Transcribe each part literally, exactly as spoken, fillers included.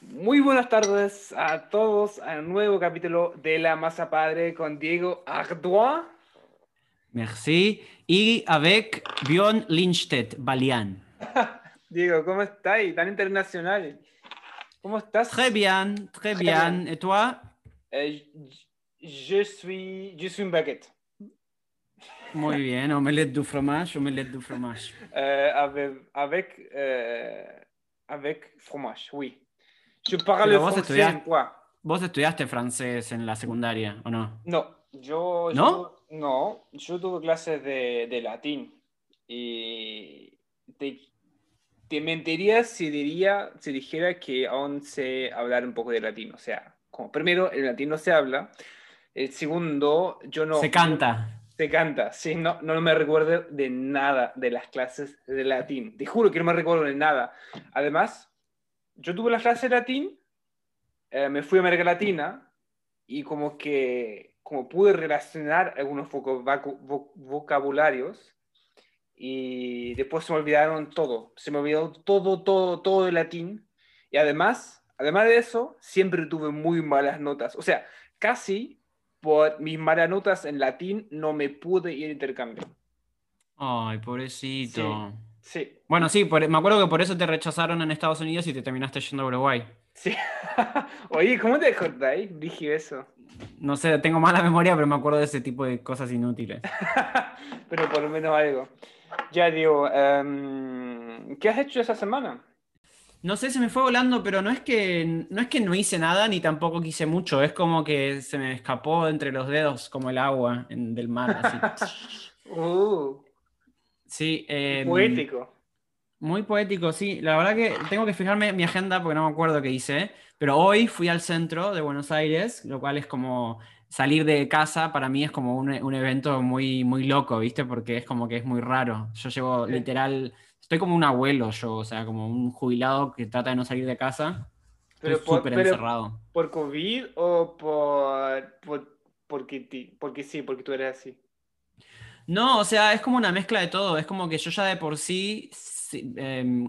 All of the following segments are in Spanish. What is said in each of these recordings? Muy buenas tardes a todos a un nuevo capítulo de La Masa Padre con Diego Ardois. Merci. Y avec Bjorn Lindstedt, Balian. Diego, ¿cómo estáis? Tan internacional. ¿Cómo estás? Très bien, très bien. ¿Y tú? Eh, je suis, je suis un baguette. Muy bien, omelette du fromage, omelette du fromage. Eh, avec, avec, eh, avec fromage, oui. Yo parlo vos, estudiaste, ¿Vos estudiaste francés en la secundaria o no? No, yo, ¿No? yo, no, yo tuve clases de, de latín y te, te mentiría si diría, si dijera que aún sé hablar un poco de latín. O sea, como primero, el latín no se habla, el segundo, yo no... Se canta. Se canta, sí, no, no me recuerdo de nada de las clases de latín. Te juro que no me recuerdo de nada. Además... Yo tuve la clase de latín, eh, me fui a América Latina y como que como pude relacionar algunos vocabularios y después se me olvidaron todo. Se me olvidó todo, todo, todo de latín. Y además, además de eso, siempre tuve muy malas notas. O sea, casi por mis malas notas en latín no me pude ir a intercambio. Ay, pobrecito. Sí. Sí. Bueno, sí, por, me acuerdo que por eso te rechazaron en Estados Unidos y te terminaste yendo a Uruguay. Sí. Oye, ¿cómo te acordáis? Dije eso. No sé, tengo mala memoria, pero me acuerdo de ese tipo de cosas inútiles. Pero por lo menos algo. Ya, Diego, um, ¿qué has hecho esa semana? No sé, se me fue volando, pero no es que no es que no hice nada ni tampoco quise mucho. Es como que se me escapó entre los dedos como el agua en, del mar. Así. uh. Sí, eh, poético. Muy poético, sí. La verdad que tengo que fijarme mi agenda porque no me acuerdo qué hice. Pero hoy fui al centro de Buenos Aires, lo cual es como salir de casa. Para mí es como un, un evento muy, muy loco, ¿viste? Porque es como que es muy raro. Yo llevo sí. literal... Estoy como un abuelo yo, o sea, como un jubilado que trata de no salir de casa. Estoy pero súper por, encerrado. ¿Por COVID o por, por porque, ti, porque sí, porque tú eres así? No, o sea, es como una mezcla de todo. Es como que yo ya de por sí, eh,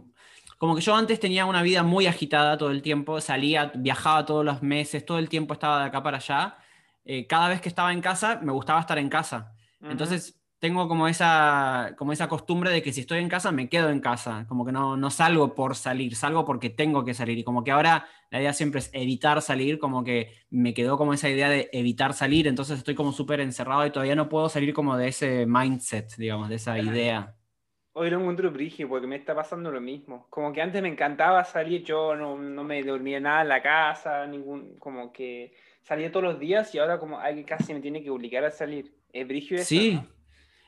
como que yo antes tenía una vida muy agitada todo el tiempo, salía, viajaba todos los meses, todo el tiempo estaba de acá para allá. Eh, cada vez que estaba en casa, me gustaba estar en casa. Uh-huh. Entonces tengo como esa, como esa costumbre de que si estoy en casa, me quedo en casa. Como que no, no salgo por salir, salgo porque tengo que salir. Y como que ahora la idea siempre es evitar salir, como que me quedó como esa idea de evitar salir, entonces estoy como súper encerrado y todavía no puedo salir como de ese mindset, digamos, de esa idea. Hoy lo encuentro brígido porque me está pasando lo mismo. Como que antes me encantaba salir, yo no, no me dormía nada en la casa, ningún, como que salía todos los días y ahora como alguien casi me tiene que obligar a salir. Es brígido eso, sí. ¿No?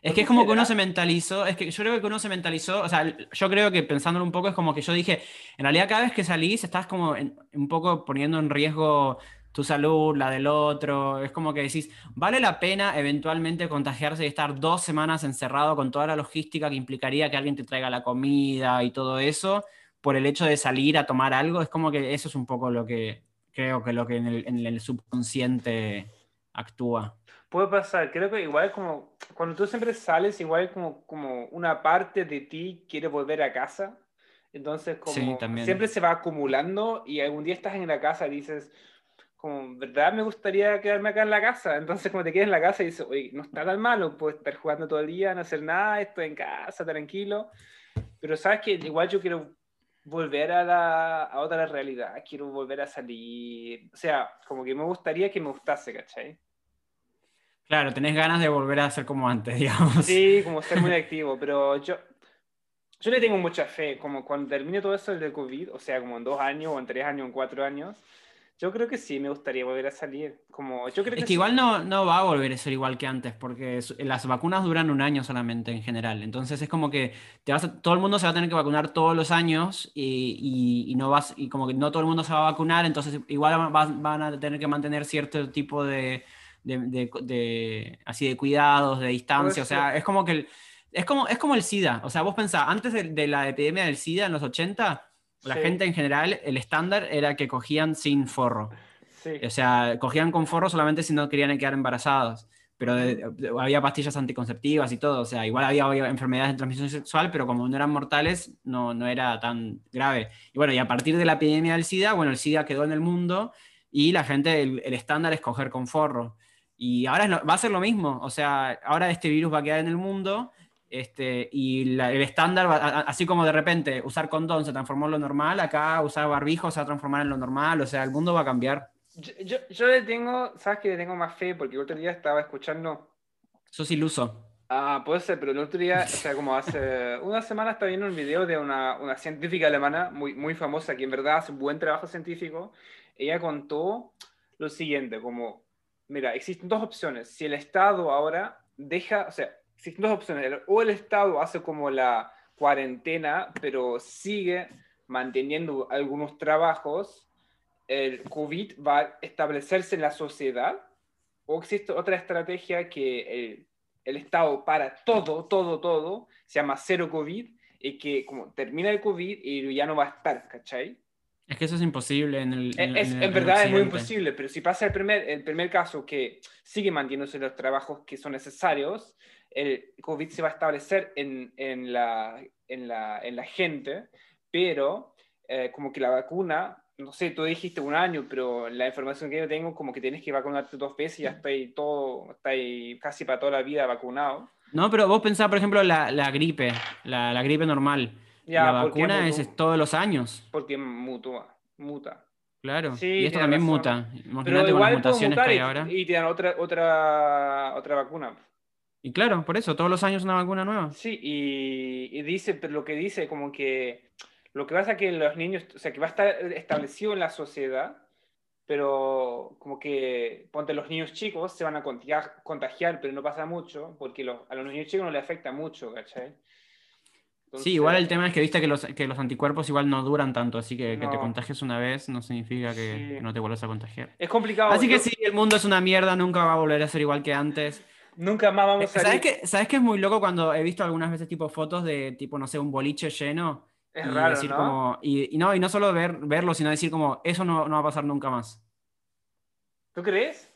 Es que es como que uno se mentalizó, es que yo creo que uno se mentalizó, o sea, yo creo que pensándolo un poco es como que yo dije, en realidad cada vez que salís estás como en, un poco poniendo en riesgo tu salud, la del otro, es como que decís, vale la pena eventualmente contagiarse y estar dos semanas encerrado con toda la logística que implicaría que alguien te traiga la comida y todo eso, por el hecho de salir a tomar algo, es como que eso es un poco lo que creo que lo que en el, en el subconsciente actúa. Puede pasar, creo que igual como cuando tú siempre sales, igual como, como una parte de ti quiere volver a casa, entonces como sí, siempre se va acumulando y algún día estás en la casa y dices, como verdad me gustaría quedarme acá en la casa, entonces como te quedas en la casa y dices, oye, no está tan malo, puedo estar jugando todo el día, no hacer nada, estoy en casa, tranquilo, pero sabes que igual yo quiero volver a, la, a otra realidad, quiero volver a salir, o sea, como que me gustaría que me gustase, ¿cachai? Claro, tenés ganas de volver a ser como antes, digamos. Sí, como ser muy activo, pero yo, yo le tengo mucha fe, como cuando termine todo eso del COVID, o sea, como en dos años, o en tres años, o en cuatro años, yo creo que sí me gustaría volver a salir. Como, yo creo que es que sí. Igual no, no va a volver a ser igual que antes, porque las vacunas duran un año solamente en general, entonces es como que te vas a, todo el mundo se va a tener que vacunar todos los años, y, y, y, no vas, y como que no todo el mundo se va a vacunar, entonces igual vas, van a tener que mantener cierto tipo de... De, de, de, así de cuidados, de distancia, o sea, es como que el, es, como, es como el SIDA, o sea, vos pensás, antes de, de la epidemia del SIDA en los ochenta, sí. La gente en general, el estándar era que cogían sin forro, sí. O sea, cogían con forro solamente si no querían quedar embarazados, pero de, había pastillas anticonceptivas y todo, o sea, igual había, había enfermedades de transmisión sexual, pero como no eran mortales, no, no era tan grave. Y bueno, y a partir de la epidemia del SIDA, bueno, el SIDA quedó en el mundo, y la gente, el, el estándar es coger con forro. Y ahora es lo, va a ser lo mismo, o sea, ahora este virus va a quedar en el mundo, este, y la, el estándar, va, a, así como de repente usar condón se transformó en lo normal, acá usar barbijo se va a transformar en lo normal, o sea, el mundo va a cambiar. Yo, yo, yo le tengo, ¿sabes que le tengo más fe? Porque el otro día estaba escuchando... Sos iluso. Ah, puede ser, pero el otro día, o sea, como hace una semana estaba viendo un video de una, una científica alemana muy, muy famosa, que en verdad hace un buen trabajo científico. Ella contó lo siguiente, como, mira, existen dos opciones. Si el Estado ahora deja, o sea, existen dos opciones. O el Estado hace como la cuarentena, pero sigue manteniendo algunos trabajos. El COVID va a establecerse en la sociedad, o existe otra estrategia que el, el Estado para todo, todo, todo, se llama cero COVID, y que como termina el COVID y ya no va a estar, ¿cachai? Es que eso es imposible en el... En, es, en, el, en verdad en el es muy imposible, pero si pasa el primer, el primer caso que sigue manteniéndose los trabajos que son necesarios, el COVID se va a establecer en, en, la, en, la, en la gente, pero eh, como que la vacuna... No sé, tú dijiste un año, pero la información que yo tengo como que tienes que vacunarte dos veces y ya está ahí todo, está ahí casi para toda la vida vacunado. No, pero vos pensás, por ejemplo, la, la gripe, la, la gripe normal. Ya, la vacuna es, es todos los años. Porque mutua, muta. Claro, sí, y esto también razón. Muta. Imagínate con las mutaciones que hay y, ahora. Y te dan otra, otra, otra vacuna. Y claro, por eso, todos los años una vacuna nueva. Sí, y, y dice, pero lo que dice como que... Lo que pasa es que los niños, o sea, que va a estar establecido en la sociedad, pero como que, ponte, los niños chicos se van a contagiar, contagiar pero no pasa mucho, porque los, a los niños chicos no les afecta mucho, ¿cachai? Entonces, sí, igual el tema es que viste que los, que los anticuerpos igual no duran tanto, así que que no. Te contagies una vez no significa que, sí. que no te vuelvas a contagiar. Es complicado. Así que yo... sí, el mundo es una mierda, nunca va a volver a ser igual que antes. Nunca más vamos a salir. ¿Sabes que, ¿Sabes que es muy loco cuando he visto algunas veces tipo fotos de, tipo, no sé, un boliche lleno? Es y raro, decir, ¿no? Como, y, y no, y no solo ver, verlo, sino decir como, eso no, no va a pasar nunca más. ¿Tú crees?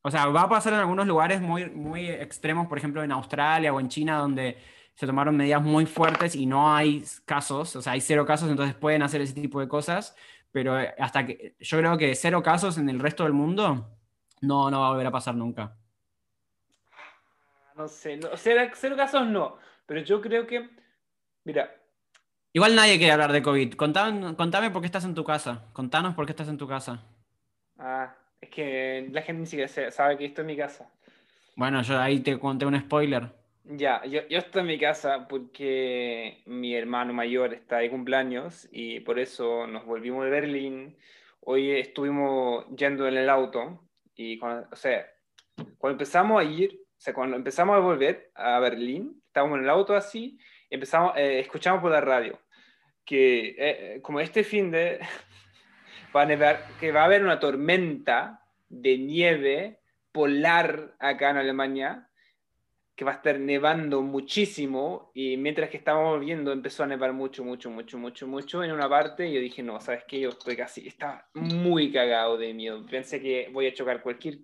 O sea, va a pasar en algunos lugares muy, muy extremos, por ejemplo en Australia o en China, donde se tomaron medidas muy fuertes y no hay casos, o sea, hay cero casos, entonces pueden hacer ese tipo de cosas, pero hasta que, yo creo que cero casos en el resto del mundo, no, no va a volver a pasar nunca. No sé, no, cero, cero casos no, pero yo creo que, mira... Igual nadie quiere hablar de COVID. Contame, contame por qué estás en tu casa. Contanos por qué estás en tu casa. Ah, es que la gente ni siquiera sabe que estoy en mi casa. Bueno, yo ahí te conté un spoiler. Ya, yo, yo estoy en mi casa porque mi hermano mayor está de cumpleaños y por eso nos volvimos de Berlín. Hoy estuvimos yendo en el auto y cuando, o sea, cuando empezamos a ir, o sea, cuando empezamos a volver a Berlín, estábamos en el auto así. Empezamos, eh, escuchamos por la radio que eh, como este fin de va a nevar, que va a haber una tormenta de nieve polar acá en Alemania, que va a estar nevando muchísimo, y mientras que estábamos viendo empezó a nevar mucho, mucho, mucho, mucho, mucho en una parte, y yo dije, no, ¿sabes qué? Yo estoy casi, estaba muy cagado de miedo, pensé que voy a chocar cualquier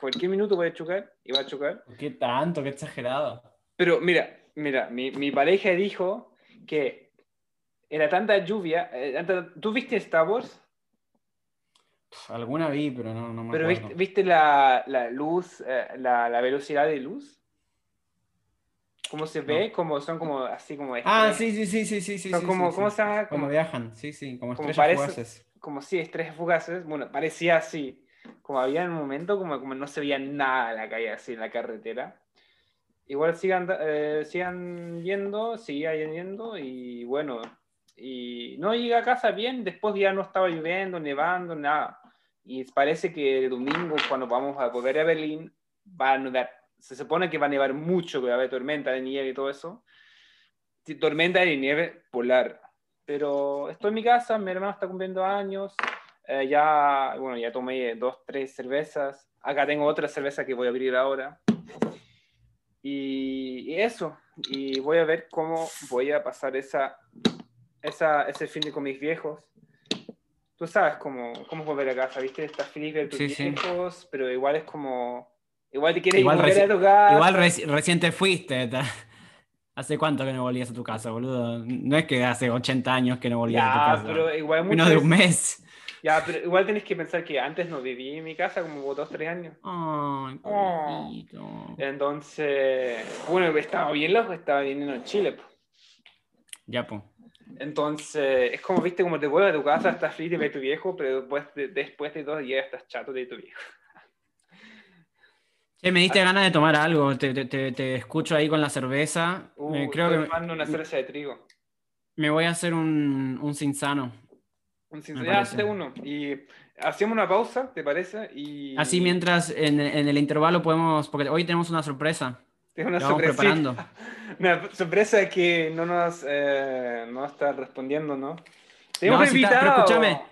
cualquier minuto voy a chocar, y voy a chocar. ¿Qué tanto? Qué exagerado. Pero mira, Mira, mi, mi pareja dijo que era tanta lluvia. Eh, ¿Tú viste Star Wars? Pff, alguna vi, pero no, no me pero acuerdo. ¿Pero viste, viste la, la luz, eh, la, la velocidad de luz? ¿Cómo se ve? No. Como, son como así como... Estrellas. Ah, sí, sí, sí, sí, sí, sí, no, sí, como, sí, ¿cómo sí. se llama? Como, como viajan, sí, sí, como estrellas como parece, fugaces. Como sí, estrellas fugaces. Bueno, parecía así. Como había en un momento como, como no se veía nada en la calle, así en la carretera. Igual sigan, eh, sigan yendo, seguía yendo, y bueno, y no llegué a casa bien, después ya no estaba lloviendo, nevando, nada. Y parece que el domingo, cuando vamos a volver a Berlín, va a nevar. Se supone que va a nevar mucho, que va a haber tormenta de nieve y todo eso. Tormenta de nieve polar. Pero estoy en mi casa, mi hermano está cumpliendo años, eh, ya, bueno, ya tomé dos, tres cervezas. Acá tengo otra cerveza que voy a abrir ahora. Y eso, y voy a ver cómo voy a pasar esa, esa, ese fin de con mis viejos. Tú sabes cómo, cómo volver a casa, ¿viste? Estás feliz de tus sí, viejos, sí. Pero igual es como Igual te quieres igual ir a tu casa. Igual reci reciente fuiste. ¿Hace cuánto que no volvías a tu casa, boludo? No es que hace ochenta años que no volvías ya, a tu casa. Pero igual menos de un mes. Ya, pero igual tenés que pensar que antes no viví en mi casa como dos, tres años. Ay, oh, oh. Entonces, bueno, estaba bien lejos, estaba bien en Chile. Po. Ya, pues. Entonces, es como, viste, como te vuelves a tu casa, estás feliz de ver a tu viejo, pero después de, después de dos días estás chato de tu viejo. Che, me diste ah. ganas de tomar algo, te, te, te, te escucho ahí con la cerveza. Uh, eh, creo estoy que tomando una cerveza de trigo. Me voy a hacer un, un cinzano. Un cinzano, hazte uno. Y hacemos una pausa, ¿te parece? Y... así mientras en, en el intervalo podemos, porque hoy tenemos una sorpresa. Es una sorpresa. Una sorpresa que no nos, eh, no está respondiendo, ¿no? Tenemos no, invitado. Si está, pero escúchame.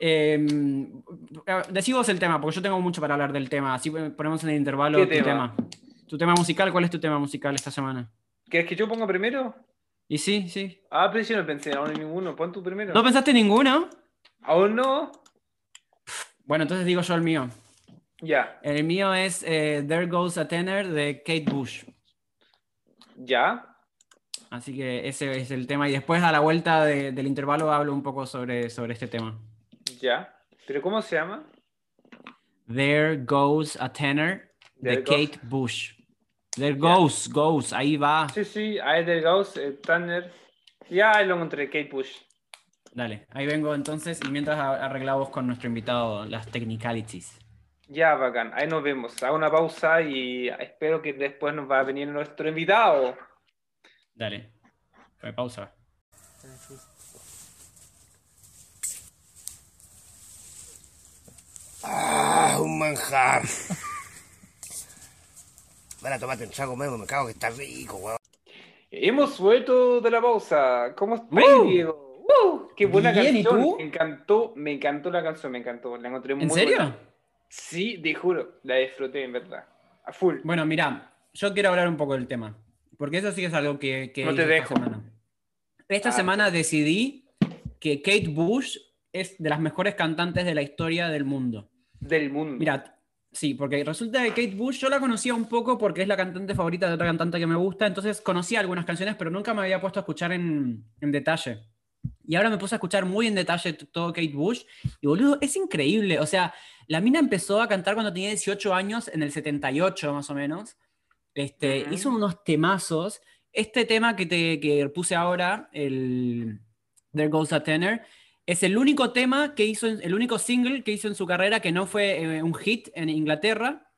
Eh, decí vos el tema, porque yo tengo mucho para hablar del tema. Así ponemos en el intervalo tu tema? tema. Tu tema musical, ¿cuál es tu tema musical esta semana? ¿Quieres que yo ponga primero? Y sí, sí. Ah, pero yo no pensé aún en ninguno. Pon tu primero. ¿No pensaste en ninguno? Aún no. Bueno, entonces digo yo el mío. Ya. Yeah. El mío es eh, There Goes a Tenor de Kate Bush. Ya. Yeah. Así que ese es el tema. Y después a la vuelta de, del intervalo hablo un poco sobre, sobre este tema. Ya. Yeah. ¿Pero cómo se llama? There Goes a Tenor de there Kate goes. Bush. There Goes, yeah. Goes, ahí va. Sí, sí, ahí There Goes, el Tanner. Ya, ahí lo encontré, Kate Bush. Dale, ahí vengo entonces y mientras arreglamos con nuestro invitado las technicalities. Ya, bacán, ahí nos vemos. Hago una pausa y espero que después nos va a venir nuestro invitado. Dale, pausa. Ah, un manjar. Van a tomarte un trago medio, me cago que está rico, weón. Hemos vuelto de la pausa. ¿Cómo estás, uh, Diego? Uh, ¡Qué buena bien, canción! ¿Y tú? Me encantó, me encantó la canción, me encantó. La encontré muy ¿En serio? Buena. Sí, te juro, la disfruté, en verdad. A full. Bueno, mirá, yo quiero hablar un poco del tema. Porque eso sí es algo que... que no te dejo. Esta semana, esta ah, semana decidí que Kate Bush es de las mejores cantantes de la historia del mundo. Del mundo. Mirá. Sí, porque resulta que Kate Bush, yo la conocía un poco porque es la cantante favorita de otra cantante que me gusta, entonces conocía algunas canciones, pero nunca me había puesto a escuchar en, en detalle. Y ahora me puse a escuchar muy en detalle todo Kate Bush, y boludo, es increíble. O sea, la mina empezó a cantar cuando tenía dieciocho años, en el setenta y ocho más o menos. Este, uh-huh. Hizo unos temazos. Este tema que, te, que puse ahora, el There Goes a Tenor, es el único tema que hizo, el único single que hizo en su carrera que no fue eh, un hit en Inglaterra.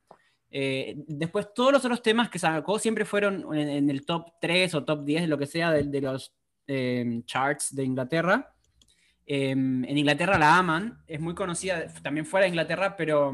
Eh, después todos los otros temas que sacó siempre fueron en, en el top tres o top diez, lo que sea, de, de los eh, charts de Inglaterra. Eh, en Inglaterra la aman, es muy conocida también fuera de Inglaterra, pero,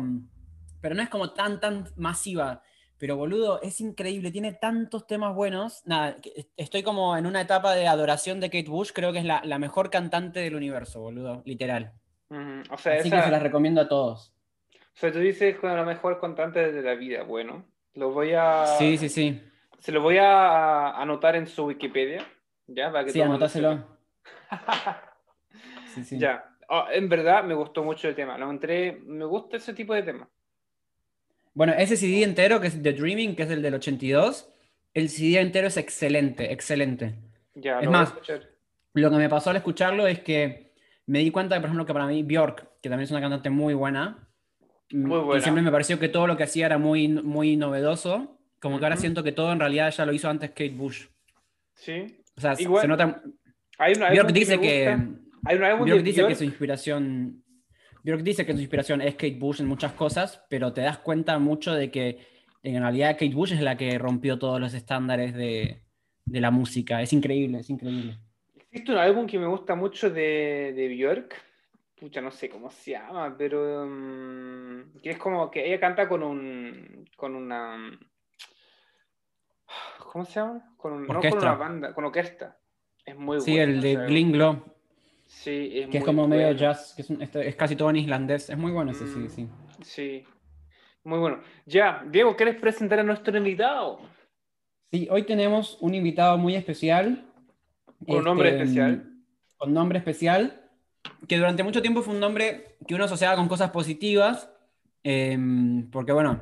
pero no es como tan, tan masiva. Pero boludo, es increíble, tiene tantos temas buenos. Nada, estoy como en una etapa de adoración de Kate Bush, creo que es la, la mejor cantante del universo, boludo, literal. Uh-huh. O sea, así esa... que se las recomiendo a todos. O sea, tú dices con la mejor cantante de la vida, bueno, lo voy a... Sí, sí, sí. Se lo voy a anotar en su Wikipedia, ¿ya? Para que sí, anotáselo. Sí, sí. Ya, oh, en verdad me gustó mucho el tema, lo entré... me gusta ese tipo de temas. Bueno, ese C D entero, que es The Dreaming, que es el del ochenta y dos, el C D entero es excelente, excelente. Ya, es más, lo que me pasó al escucharlo es que me di cuenta, de, por ejemplo, que para mí Björk, que también es una cantante muy buena, muy buena. Y siempre me pareció que todo lo que hacía era muy, muy novedoso, como uh-huh. que ahora siento que todo en realidad ya lo hizo antes Kate Bush. Sí. O sea, igual, se nota... Hay un, hay Björk dice, que, hay un álbum Björk de dice Björk. que su inspiración... Björk dice que su inspiración es Kate Bush en muchas cosas, pero te das cuenta mucho de que en realidad Kate Bush es la que rompió todos los estándares de, de la música. Es increíble, es increíble. Existe un álbum que me gusta mucho de, de Björk, pucha, no sé cómo se llama, pero um, que es como que ella canta con un, con una, ¿cómo se llama? Con un, no con una banda, con orquesta. Es muy sí, bueno. Sí, el de no sé. Glinglo. Sí, es que muy es como bueno. medio jazz, que es, un, es casi todo en islandés. Es muy bueno ese, mm, sí, sí. Sí, muy bueno. Ya, Diego, ¿quieres presentar a nuestro invitado? Sí, hoy tenemos un invitado muy especial. Con este, nombre especial. Con nombre especial, que durante mucho tiempo fue un nombre que uno asociaba con cosas positivas, eh, porque bueno,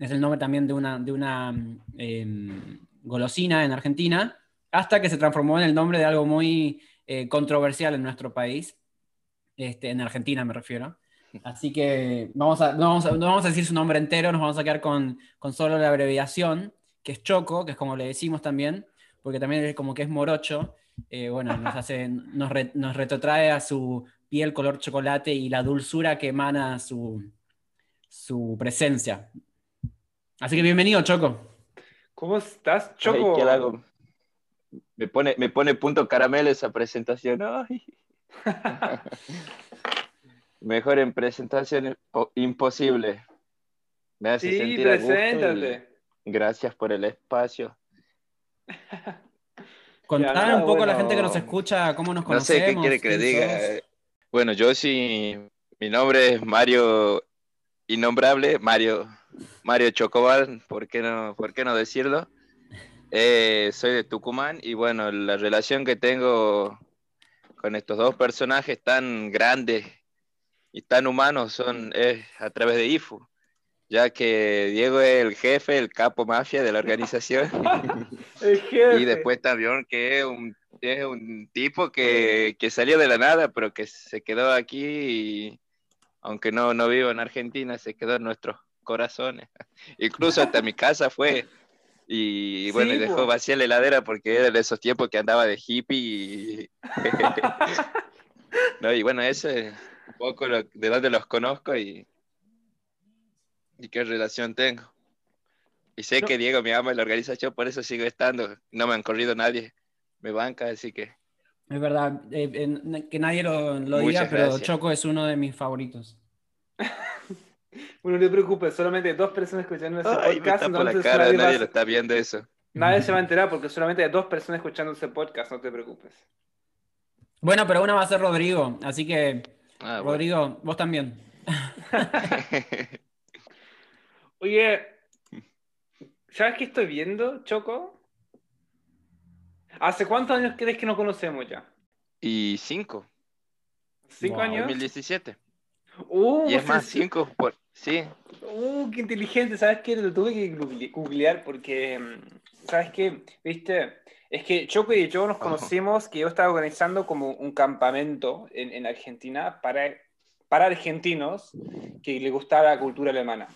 es el nombre también de una, de una eh, golosina en Argentina, hasta que se transformó en el nombre de algo muy eh, controversial en nuestro país, este, en Argentina me refiero. Así que vamos a, no, vamos a, no vamos a decir su nombre entero, nos vamos a quedar con, con solo la abreviación, que es Choco, que es como le decimos también, porque también es como que es morocho, eh, bueno, nos, hace, nos, re, nos retrotrae a su piel color chocolate y la dulzura que emana su, su presencia. Así que bienvenido, Choco. ¿Cómo estás, Choco? Ay, ¿qué hago? Me pone, me pone punto caramelo esa presentación. Ay. Mejor en presentación imposible. Me hace sí, sentir preséntate. Gracias por el espacio. Contar un poco bueno, a la gente que nos escucha cómo nos conocemos. No sé qué quiere que le diga. Sos... Bueno, yo sí, mi nombre es Mario Innombrable, Mario, Mario Chocobar, ¿por qué no, por qué no decirlo? Eh, soy de Tucumán y bueno, la relación que tengo con estos dos personajes tan grandes y tan humanos son es a través de I F U, ya que Diego es el jefe, el capo mafia de la organización. El jefe. Y después está Bjorn, que es un, es un tipo que, que salió de la nada, pero que se quedó aquí, y, aunque no, no vivo en Argentina, se quedó en nuestros corazones. Incluso hasta mi casa fue, y bueno, sí, dejó pues. Vacía la heladera porque era de esos tiempos que andaba de hippie. Y, no, y bueno, eso es... un poco lo, de dónde los conozco y, y qué relación tengo. Y sé no. que Diego me ama y la organización, por eso sigo estando. No me han corrido nadie, me banca, así que... Es verdad, eh, eh, que nadie lo, lo diga, pero gracias. Choco es uno de mis favoritos. Bueno, no te preocupes, solamente dos personas escuchando ese Ay, podcast. Me entonces la cara, nadie, nadie lo está viendo eso. Nadie se va a enterar porque solamente hay dos personas escuchando ese podcast, no te preocupes. Bueno, pero una va a ser Rodrigo, así que... Ah, bueno. Rodrigo, vos también. Oye, ¿sabes qué estoy viendo, Choco? ¿Hace cuántos años crees que nos conocemos ya? Y cinco. ¿Cinco wow. años? dos mil diecisiete. Uh, y es más, sí. cinco. Por... Sí. Uh, qué inteligente. ¿Sabes qué? Lo tuve que googlear porque, ¿sabes qué? Viste... Es que Choco y yo nos conocimos, que yo estaba organizando como un campamento en, en Argentina para, para argentinos que les gustaba la cultura alemana.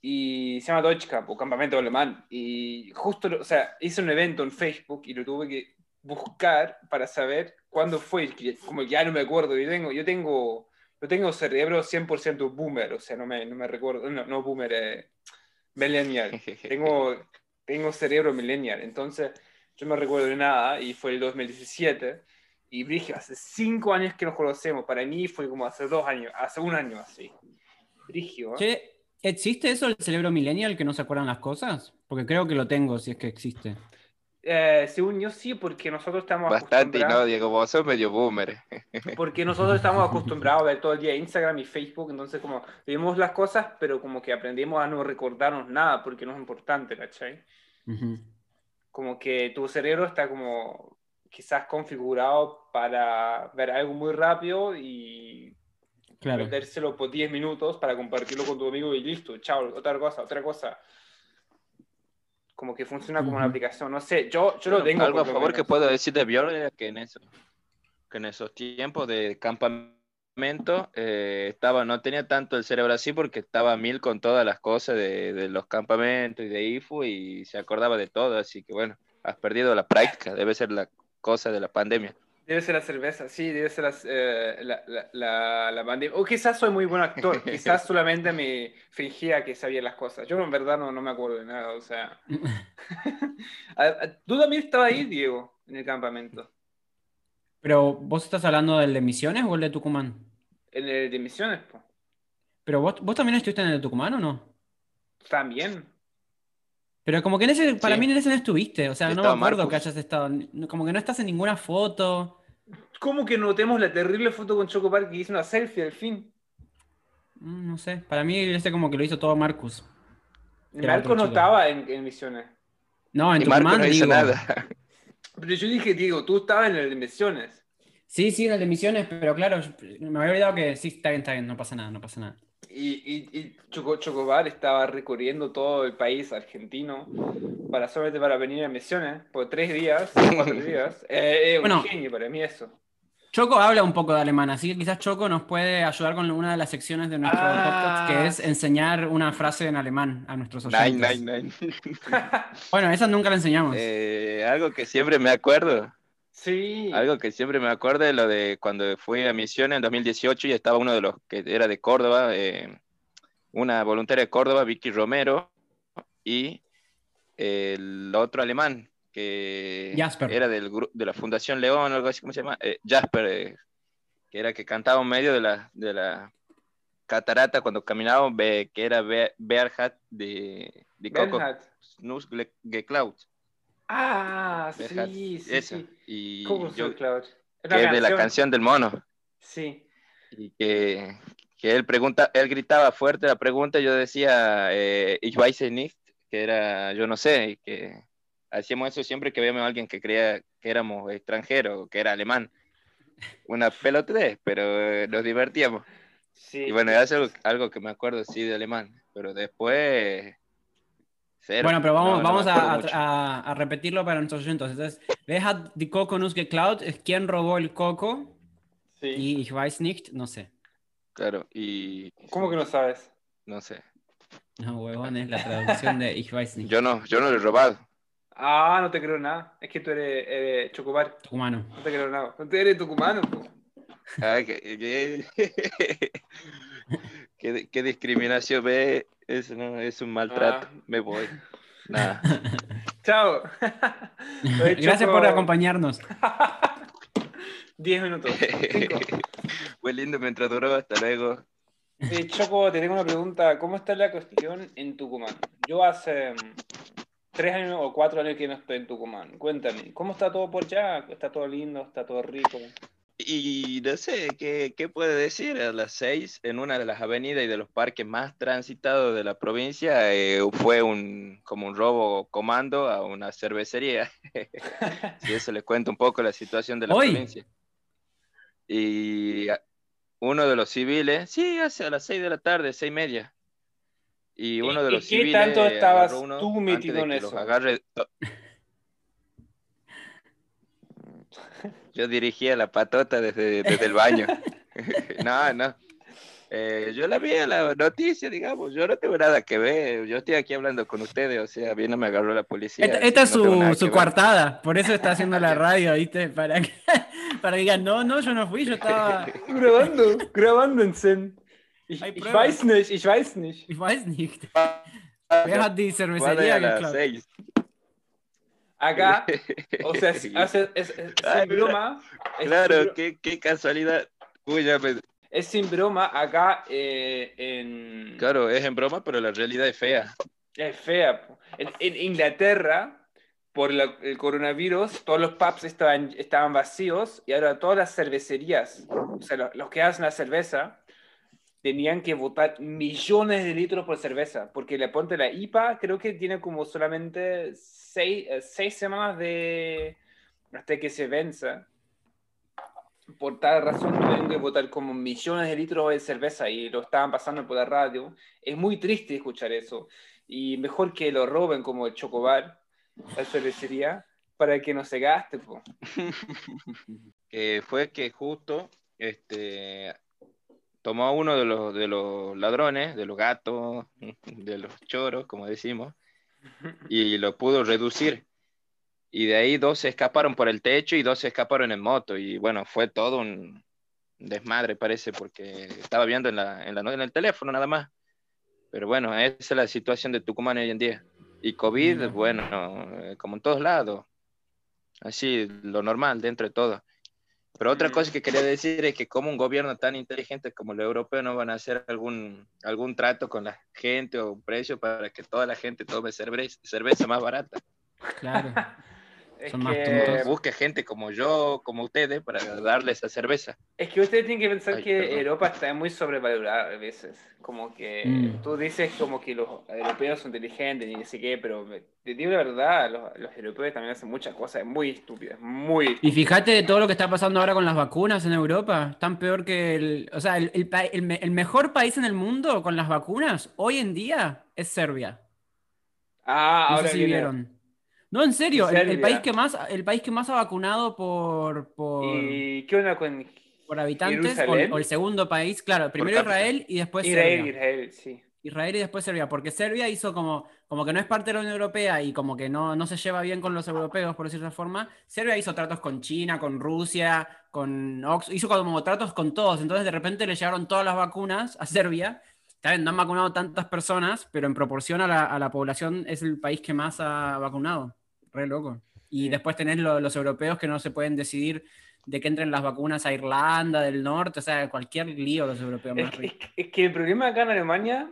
Y se llama Deutsch Camp, o campamento alemán. Y justo, o sea, hice un evento en Facebook y lo tuve que buscar para saber cuándo fue. Como ya no me acuerdo, yo tengo, yo tengo, yo tengo cerebro cien por ciento boomer, o sea, no me, no me recuerdo, no, no boomer, eh, millennial. Tengo, tengo cerebro millennial, entonces... Yo no recuerdo de nada, y fue el dos mil diecisiete, y dije, hace cinco años que nos conocemos, para mí fue como hace dos años, hace un año así. Brigio, ¿eh? Che, ¿existe eso el cerebro millennial que no se acuerdan las cosas? Porque creo que lo tengo, si es que existe. Eh, según yo sí, porque nosotros estamos Bastante, acostumbrados... Bastante, no, Diego, vos sos medio boomer. Porque nosotros estamos acostumbrados a ver todo el día Instagram y Facebook, entonces como vemos las cosas, pero como que aprendimos a no recordarnos nada, porque no es importante, ¿cachai? Uh-huh. Como que tu cerebro está como quizás configurado para ver algo muy rápido y claro. Perdérselo por diez minutos para compartirlo con tu amigo y listo, chao, otra cosa, otra cosa. Como que funciona como uh-huh. una aplicación, no sé, yo, yo bueno, lo tengo. Algo a favor menos. Que puedo decir de Bjorn es que en, eso, que en esos tiempos de campamento eh, estaba, no tenía tanto el cerebro así porque estaba a mil con todas las cosas de, de los campamentos y de I F U y se acordaba de todo, así que bueno, has perdido la práctica, debe ser la cosa de la pandemia. Debe ser la cerveza, sí, debe ser las, eh, la, la, la, la pandemia. O quizás soy muy buen actor, quizás solamente me fingía que sabía las cosas. Yo en verdad no, no me acuerdo de nada, o sea... Tú también estabas ahí, Diego, en el campamento. Pero vos estás hablando del de Misiones o el de Tucumán? El de, de Misiones, po. Pero vos, vos también estuviste en el de Tucumán, ¿o no? También. Pero como que en ese, para sí. mí en ese no estuviste, o sea, Yo no me acuerdo Marcos. Que hayas estado, como que no estás en ninguna foto. ¿Cómo que no tenemos la terrible foto con Chocobar que hizo una selfie al fin? No sé, para mí ese como que lo hizo todo Marcus. Marcus no estaba en, en Misiones. No, en y Tucumán no hizo digo. Nada. Pero yo dije, Diego, tú estabas en el de Misiones. Sí, sí, en el de Misiones, pero claro, me había olvidado que sí, está bien, está bien, no pasa nada, no pasa nada. Y, y, y Chocobar estaba recorriendo todo el país argentino para solamente para venir a Misiones por tres días, cuatro días. Eh, eh, bueno, un genio para mí eso. Choco habla un poco de alemán, así que quizás Choco nos puede ayudar con una de las secciones de nuestro ah. podcast, que es enseñar una frase en alemán a nuestros oyentes. Nein, nein, nein. Bueno, esa nunca la enseñamos. Eh, algo que siempre me acuerdo. Sí. Algo que siempre me acuerdo es lo de cuando fui a Misiones en dos mil dieciocho y estaba uno de los que era de Córdoba, eh, una voluntaria de Córdoba, Vicky Romero, y eh, el otro alemán, que Jasper. Era del de la Fundación León, algo así, ¿cómo se llama? Eh, Jasper, eh, que era que cantaba en medio de la, de la catarata cuando caminaba, be, que era Be, Bearhat de, de Coco. Snus Geklaut. Ah, Bearhat, sí, sí, eso. Sí. Y ¿cómo yo, es que canción? Es de la canción del mono. Sí. Y que, que él, pregunta, él gritaba fuerte la pregunta, yo decía, eh, ich weiß nicht, que era yo no sé, y que... Hacíamos eso siempre que veíamos a alguien que creía que éramos extranjeros, que era alemán. Una pelotudez, pero nos divertíamos. Sí, y bueno, es algo, algo que me acuerdo, sí, de alemán. Pero después... Cero. Bueno, pero vamos, no, vamos no a, a, a repetirlo para nuestros oyentes. Entonces, wer hat die Kokonuss geklaut? Es quien robó el coco. Sí. Y ich weiß nicht, no sé. Claro, y... ¿Cómo que no sabes? No sé. No, huevón, es la traducción de ich weiß nicht. Yo no, yo no lo he robado. Ah, no te creo nada. Es que tú eres eh, Chocobar. Tucumano. No te creo nada. No te eres tucumano. Ah, qué, qué, qué, qué discriminación ve. Eso no es un maltrato. Ah. Me voy. Nada. Chao. Gracias por acompañarnos. Diez minutos. Cinco. Fue lindo mientras duró. Hasta luego. Eh, Choco, te tengo una pregunta. ¿Cómo está la cuestión en Tucumán? Yo hace... Tres años o cuatro años que no estoy en Tucumán. Cuéntame, ¿cómo está todo por allá? ¿Está todo lindo? ¿Está todo rico? Y no sé, ¿qué, qué puede decir? A las seis, en una de las avenidas y de los parques más transitados de la provincia, eh, fue un, como un robo comando a una cervecería. Si eso les cuento un poco la situación de la ¿Hoy? Provincia. Y uno de los civiles, sí, hace a las seis de la tarde, seis y media. Y uno de los ¿Y civiles, qué tanto estabas tú metido en eso? Agarre... Yo dirigía la patota desde, desde el baño. No, no. Eh, yo la vi a la noticia, digamos. Yo no tengo nada que ver. Yo estoy aquí hablando con ustedes, o sea, bien no me agarró la policía. Esta, esta es no su, su coartada, por eso está haciendo la radio, ¿viste? Para que, para que digan, no, no, yo no fui, yo estaba grabando, grabando en Zen. Ich, ich weiß nicht, ich weiß nicht. Ich weiß nicht. Wer hat die cervecería geklaut? Acá, o sea, es, es, es, es sin broma. Es claro, sin, qué, qué casualidad. Uy, ya me... Es sin broma, acá eh, en... Claro, es en broma, pero la realidad es fea. Es fea. En, en Inglaterra, por la, el coronavirus, todos los pubs estaban, estaban vacíos y ahora todas las cervecerías, o sea, los, los que hacen la cerveza... tenían que botar millones de litros por cerveza, porque la ponte la I P A creo que tiene como solamente seis, seis semanas de hasta que se venza. Por tal razón tienen que botar como millones de litros de cerveza y lo estaban pasando por la radio. Es muy triste escuchar eso. Y mejor que lo roben como el Chocobar, la cervecería, para que no se gaste. Eh, fue que justo... este tomó a uno de los, de los ladrones, de los gatos, de los choros, como decimos, y lo pudo reducir. Y de ahí dos se escaparon por el techo y dos se escaparon en moto. Y bueno, fue todo un desmadre, parece, porque estaba viendo en, la, en, la, en el teléfono nada más. Pero bueno, esa es la situación de Tucumán hoy en día. Y COVID, bueno, como en todos lados. Así, lo normal dentro de todo. Pero otra cosa que quería decir es que como un gobierno tan inteligente como el europeo no van a hacer algún, algún trato con la gente o un precio para que toda la gente tome cerveza, cerveza más barata. Claro. es son que busque gente como yo, como ustedes, para darle esa cerveza. Es que ustedes tienen que pensar Ay, que perdón. Europa está muy sobrevalorada a veces. Como que mm. tú dices como que los europeos son inteligentes y no sé qué, pero te digo la verdad, los, los europeos también hacen muchas cosas muy estúpidas, muy estúpidas. Y fíjate todo lo que está pasando ahora con las vacunas en Europa. Están peor que el... O sea, el, el, el, el mejor país en el mundo con las vacunas hoy en día es Serbia. Ah, no ahora sé si vieron. No, en serio, el, el, país que más, el país que más ha vacunado por, por, ¿Y qué onda con por habitantes, o, o el segundo país, claro, primero Israel y después Israel, Serbia. Israel, sí. Israel y después Serbia, porque Serbia hizo como, como que no es parte de la Unión Europea y como que no, no se lleva bien con los europeos, por decirlo de forma. Serbia hizo tratos con China, con Rusia, con Ox, hizo como tratos con todos, entonces de repente le llegaron todas las vacunas a Serbia. No han vacunado tantas personas, pero en proporción a la, a la población es el país que más ha vacunado. Re loco. Y después tenés lo, los europeos que no se pueden decidir de que entren las vacunas a Irlanda del Norte, o sea, cualquier lío los europeos más ricos. Es, es, es que el problema acá en Alemania,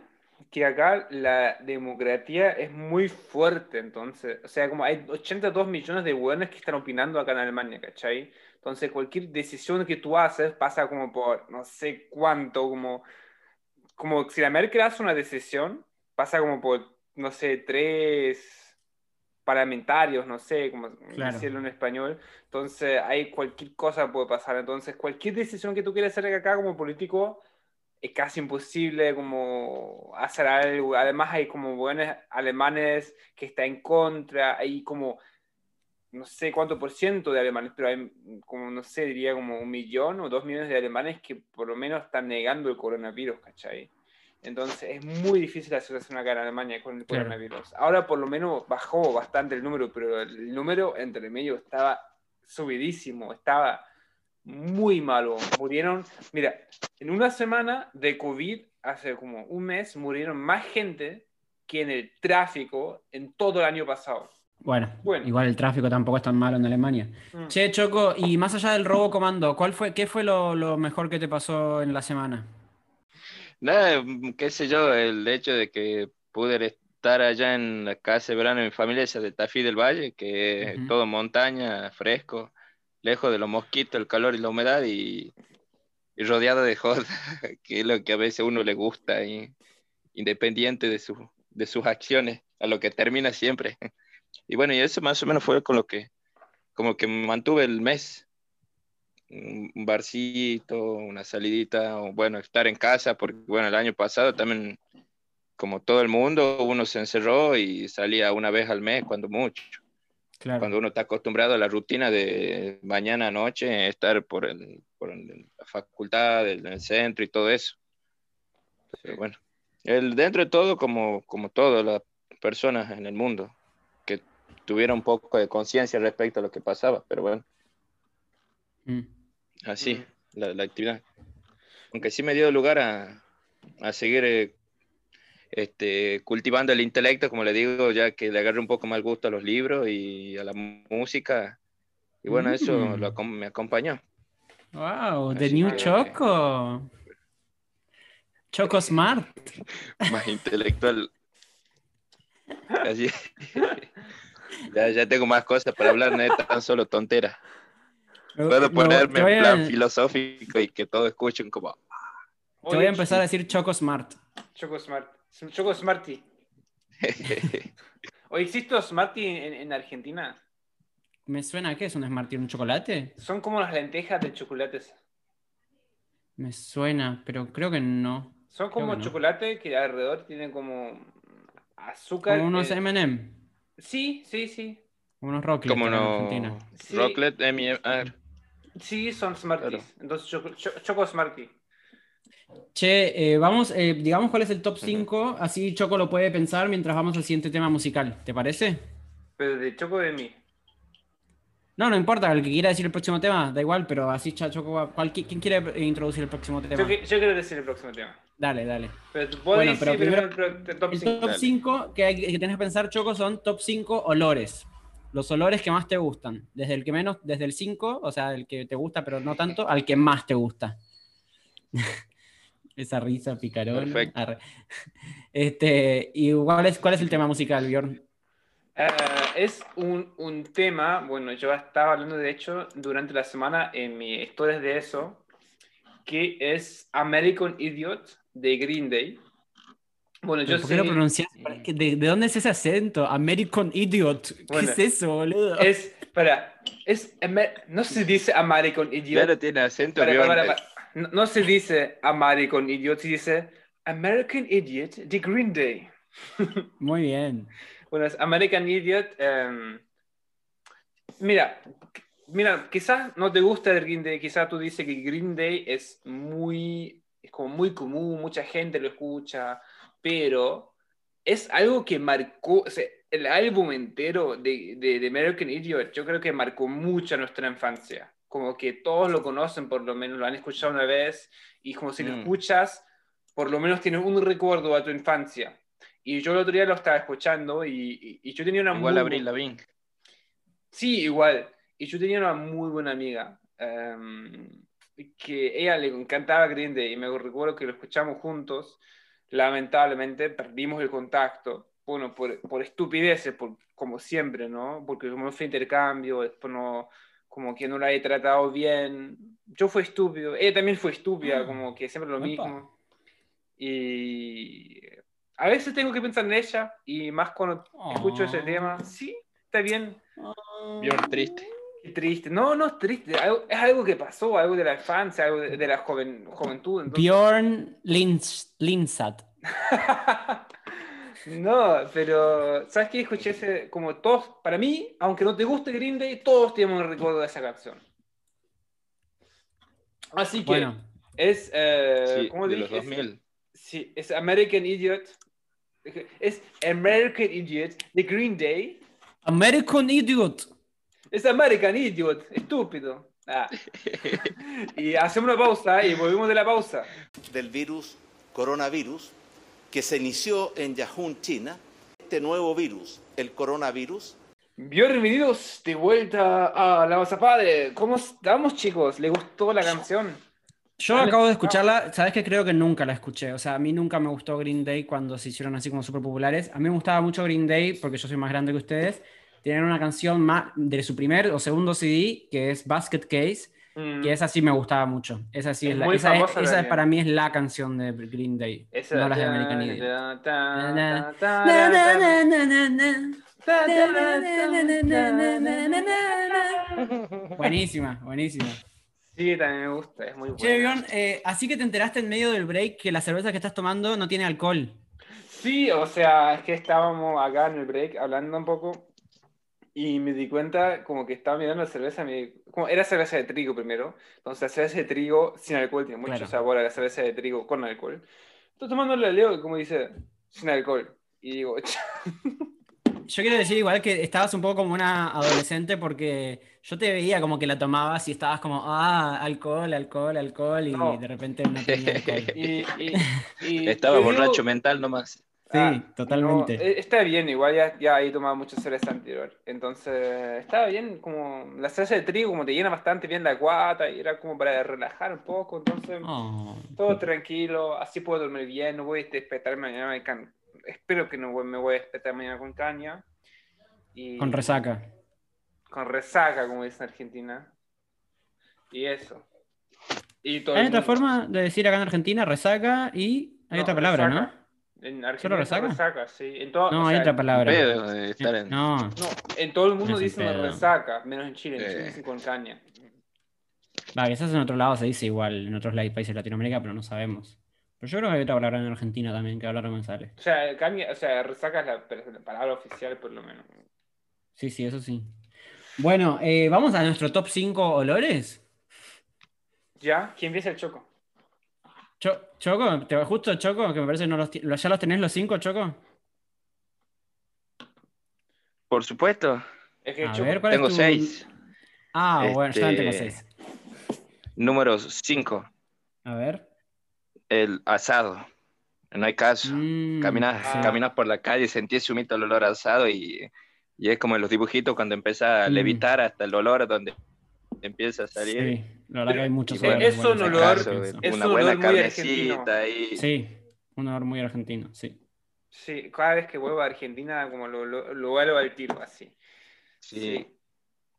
que acá la democracia es muy fuerte, entonces, o sea, como hay ochenta y dos millones de hueones que están opinando acá en Alemania, ¿cachai? Entonces cualquier decisión que tú haces pasa como por no sé cuánto, como, como si la Merkel hace una decisión, pasa como por, no sé, tres... parlamentarios, no sé cómo claro. decirlo en español, entonces hay cualquier cosa puede pasar, entonces cualquier decisión que tú quieras hacer acá como político es casi imposible como hacer algo, además hay como buenos alemanes que están en contra, hay como no sé cuánto por ciento de alemanes, pero hay como no sé, diría como un millón o dos millones de alemanes que por lo menos están negando el coronavirus, ¿cachai? Entonces es muy difícil la situación acá en Alemania con el coronavirus. Claro. Ahora por lo menos bajó bastante el número, pero el número entre medio estaba subidísimo, estaba muy malo. Murieron, mira, en una semana de COVID, hace como un mes, murieron más gente que en el tráfico en todo el año pasado. Bueno, bueno. Igual el tráfico tampoco es tan malo en Alemania. Mm. Che, Choco, y más allá del robo comando, ¿cuál fue, qué fue lo, lo mejor que te pasó en la semana? Nada, qué sé yo, el hecho de que pude estar allá en la casa de verano de mi familia, esa de Tafí del Valle, que uh-huh. todo montaña, fresco, lejos de los mosquitos, el calor y la humedad, y, y rodeado de joda, que es lo que a veces a uno le gusta, y, independiente de, su, de sus acciones, a lo que termina siempre. Y bueno, y eso más o menos fue con lo que, como que mantuve el mes. Un barcito, una salidita, o bueno, estar en casa, porque bueno, el año pasado también, como todo el mundo, uno se encerró y salía una vez al mes, cuando mucho. Claro. Cuando uno está acostumbrado a la rutina de mañana a noche, estar por, el, por el, la facultad, el, el centro y todo eso. Pero bueno, el, dentro de todo, como, como todas las personas en el mundo, que tuvieron un poco de conciencia respecto a lo que pasaba, pero bueno. Mm. Así, mm. La, la actividad. Aunque sí me dio lugar a, a seguir eh, este, cultivando el intelecto, como le digo, ya que le agarré un poco más gusto a los libros y a la música. Y bueno, mm. eso lo, me acompañó. ¡Wow! The New Choco. Que... Choco Smart. Más intelectual. Así. ya, ya tengo más cosas para hablar, no es tan solo tonteras. Puedo ponerme no, en plan a... filosófico y que todos escuchen como... Te voy a empezar a decir Choco Smart. Choco Smart. Choco Smarty. ¿O existe Smarty en, en Argentina? Me suena que es un Smarty, un chocolate. Son como las lentejas de chocolates. Me suena, pero creo que no. Son como que chocolate no. que alrededor tienen como azúcar. Como unos eme and eme. Que... Sí, sí, sí. Unos Rocklet en no? Argentina. Sí. Rocklet, M M R. Sí, son Smarties. Claro. Entonces, Choco, Choco Smartie. Che, eh, vamos, eh, digamos cuál es el top cinco. Así Choco lo puede pensar mientras vamos al siguiente tema musical. ¿Te parece? Pero de Choco de mí. No, no importa. El que quiera decir el próximo tema, da igual, pero así Choco va. ¿Quién quiere introducir el próximo tema? Yo, yo quiero decir el próximo tema. Dale, dale. Pero tú puedes bueno, pero primero, primero el top cinco. El top cinco que, hay, que tenés que pensar, Choco, son top cinco olores. Los olores que más te gustan, desde el que menos, desde el cinco, o sea, el que te gusta pero no tanto, al que más te gusta. Esa risa picarona. Perfecto. Este, ¿y cuál es, cuál es el tema musical, Bjorn? Uh, es un, un tema, bueno, yo estaba hablando de hecho durante la semana en mis historias de eso, que es American Idiot de Green Day. Bueno, yo ¿Por qué lo pronuncias? ¿De, ¿De dónde es ese acento? American Idiot. ¿Qué bueno, es eso, boludo? Es, para, es, no se dice American Idiot. Claro, tiene acento. Para, para, para, para. No, no se dice American Idiot, se dice American Idiot de Green Day. Muy bien. Bueno, es American Idiot. Um, mira, mira, quizás no te gusta el Green Day, quizás tú dices que Green Day es muy, es como muy común, mucha gente lo escucha, pero es algo que marcó, o sea, el álbum entero de, de, de American Idiot, yo creo que marcó mucho a nuestra infancia, como que todos lo conocen, por lo menos lo han escuchado una vez, y como si mm. lo escuchas, por lo menos tienes un recuerdo a tu infancia, y yo el otro día lo estaba escuchando, y, y, y yo tenía una igual muy... Abril Lavigne. Sí, igual, y yo tenía una muy buena amiga, um, que ella le encantaba Green Day, y me recuerdo que lo escuchamos juntos. Lamentablemente perdimos el contacto, bueno, por, por estupideces, por, como siempre, ¿no? Porque como fue intercambio, después no, como que no la he tratado bien, yo fui estúpido, ella también fue estúpida, como que siempre lo mismo, y a veces tengo que pensar en ella, y más cuando oh. escucho ese tema, sí, está bien. Bjorn triste. Triste, no, no es triste, algo, es algo que pasó, algo de la infancia, algo de, de la joven, juventud. Entonces... Bjorn Lindstedt. No, pero, ¿sabes qué? Escuché ese, como todos, para mí, aunque no te guste Green Day, todos tenemos un recuerdo de esa canción. Así que, bueno, es, eh, sí, ¿cómo dije? Es, sí, es American Idiot, es American Idiot de Green Day. American Idiot. Es American Idiot, estúpido. Ah. Y hacemos una pausa y volvemos de la pausa. Del virus coronavirus que se inició en Wuhan, China. Este nuevo virus, el coronavirus. Bienvenidos de vuelta a La Basapadre. ¿Cómo estamos, chicos? ¿Les gustó la canción? Yo ah, acabo de escucharla, sabes que creo que nunca la escuché, o sea, a mí nunca me gustó Green Day cuando se hicieron así como súper populares. A mí me gustaba mucho Green Day porque yo soy más grande que ustedes. Tienen una canción más de su primer o segundo C D, que es Basket Case, mm. que esa sí me gustaba mucho. Esa sí es, es la, esa, es, esa para mí es la canción de Green Day, esa no las de American Idiot. Buenísima, buenísima. Sí, también me gusta, es muy buena. Che, Bjorn, eh, así que te enteraste en medio del break que la cerveza que estás tomando no tiene alcohol. Sí, o sea, es que estábamos acá en el break hablando un poco... Y me di cuenta, como que estaba mirando la cerveza, me... como era cerveza de trigo primero, entonces la cerveza de trigo sin alcohol tiene mucho claro. sabor a la cerveza de trigo con alcohol. Estoy tomando la Leo, como dice, sin alcohol, y digo... Yo quiero decir igual que estabas un poco como una adolescente porque yo te veía como que la tomabas y estabas como, ah, alcohol, alcohol, alcohol, y no. de repente no tenía alcohol. y, y, y, estaba borracho digo... mental nomás. Sí, ah, totalmente. No, está bien, igual ya, ya ahí tomaba mucha cerveza anterior. Entonces, estaba bien, como la cerveza de trigo, como te llena bastante bien la guata, y era como para relajar un poco, entonces, oh. todo tranquilo, así puedo dormir bien, no voy a despertar mañana, can... espero que no me voy a despertar mañana con caña. Y... Con resaca. Con resaca, como dicen en Argentina. Y eso. Y todo Hay otra mundo... forma de decir acá en Argentina, resaca, y hay no, otra palabra, resaca. ¿No? En Argentina resaca? resaca, sí. En todo, no, o sea, hay otra palabra. Pedo de estar en... No. no, en todo el mundo no dicen pedo. resaca, menos en Chile, en Chile eh. dicen con caña. Va, quizás en otro lado se dice igual, en otros países de Latinoamérica, pero no sabemos. Pero yo creo que hay otra palabra en Argentina también, que hablar no sale. O sea, caña, o sea, resaca es la, la palabra oficial, por lo menos. Sí, sí, eso sí. Bueno, eh, ¿vamos a nuestro top cinco olores? ¿Ya? ¿Quién empieza el Choco? Choco, te va justo Choco, que me parece no los ya los tenés los cinco, Choco. Por supuesto. Es que a Choco, ver, ¿cuál tengo es tu... seis. Ah, este... bueno, yo también tengo seis. Número cinco. A ver. El asado. No hay caso. Mm, caminas, ah. caminas por la calle, sentís humito el olor a asado y, y es como en los dibujitos cuando empieza a mm. levitar hasta el olor donde empieza a salir. Sí. La verdad que hay muchos olores. Es un olor, caso, es una un buena olor muy argentino. Ahí. Sí, un olor muy argentino, sí. Sí, cada vez que vuelvo a Argentina como lo, lo, lo vuelvo al tiro, así. Sí. Sí.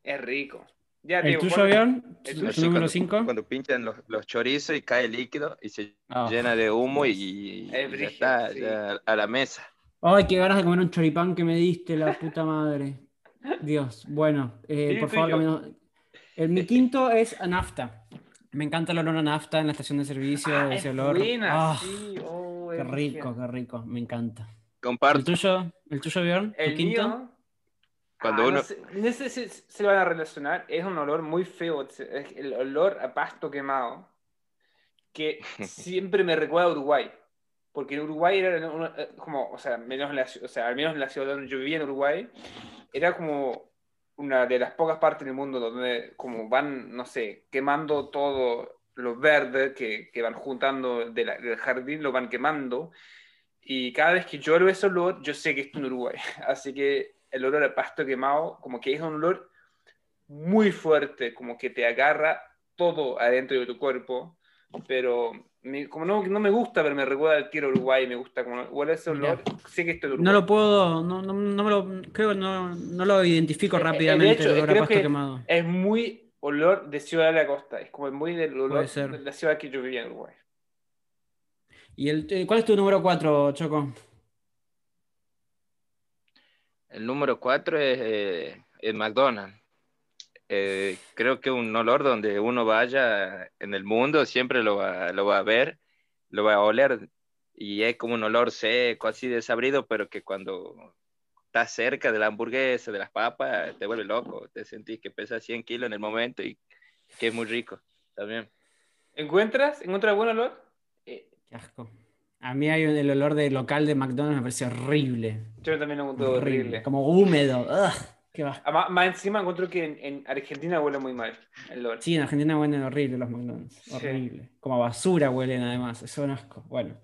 Es rico. Ya, ¿el digo, tuyo, avión? ¿El tuyo? Sí, número cinco. Cuando, cuando pinchan los, los chorizos y cae el líquido y se oh. llena de humo y, y, es y brígido, ya está, sí. ya a la mesa. Ay, qué ganas de comer un choripán que me diste, la puta madre. Dios, bueno, eh, por favor, camino. El, mi quinto es a nafta. Me encanta el olor a nafta en la estación de servicio. Ah, ese es olor. Buena, oh, sí. oh, qué rico, bien. qué rico, me encanta. Comparto. ¿El tuyo, el tuyo, Bjorn? El, ¿El quinto? Mío... Cuando ah, uno... No sé, no sé si se van a relacionar, es un olor muy feo, es el olor a pasto quemado, que siempre me recuerda a Uruguay, porque en Uruguay era uno, como, o sea, menos la, o sea, al menos en la ciudad donde yo vivía en Uruguay, era como una de las pocas partes del mundo donde como van, no sé, quemando todo lo verde que, que van juntando de la, del jardín, lo van quemando, y cada vez que yo veo ese olor, yo sé que estoy en Uruguay, así que el olor a pasto quemado, como que es un olor muy fuerte, como que te agarra todo adentro de tu cuerpo, pero me, como no, no me gusta, pero me recuerda al tiro Uruguay, me gusta como huele ese olor, Mira, sé que esto es Uruguay. No lo puedo, no, no, no me lo, creo que no, no lo identifico rápidamente, de hecho, el olor creo a pasto que quemado. Es muy olor de ciudad de la costa, es como muy del olor de la ciudad que yo vivía en Uruguay. ¿Y el, cuál es tu número cuatro, Choco? El número cuatro es eh, el McDonald's. Eh, creo que un olor donde uno vaya en el mundo siempre lo va, lo va a ver, lo va a oler. Y es como un olor seco, así desabrido, pero que cuando estás cerca de la hamburguesa, de las papas, te vuelve loco. Te sentís que pesa cien kilos en el momento y que es muy rico también. ¿Encuentras? ¿Encuentras buen olor? Eh, qué asco. A mí hay el olor de local de McDonald's, me parece horrible. Yo también lo encuentro horrible. horrible. Como húmedo. Qué va. Más, más encima encuentro que en, en Argentina huele muy mal el olor. Sí, en Argentina huelen horrible los McDonald's. Sí. Horrible. Como a basura huelen además. Es un asco. Bueno.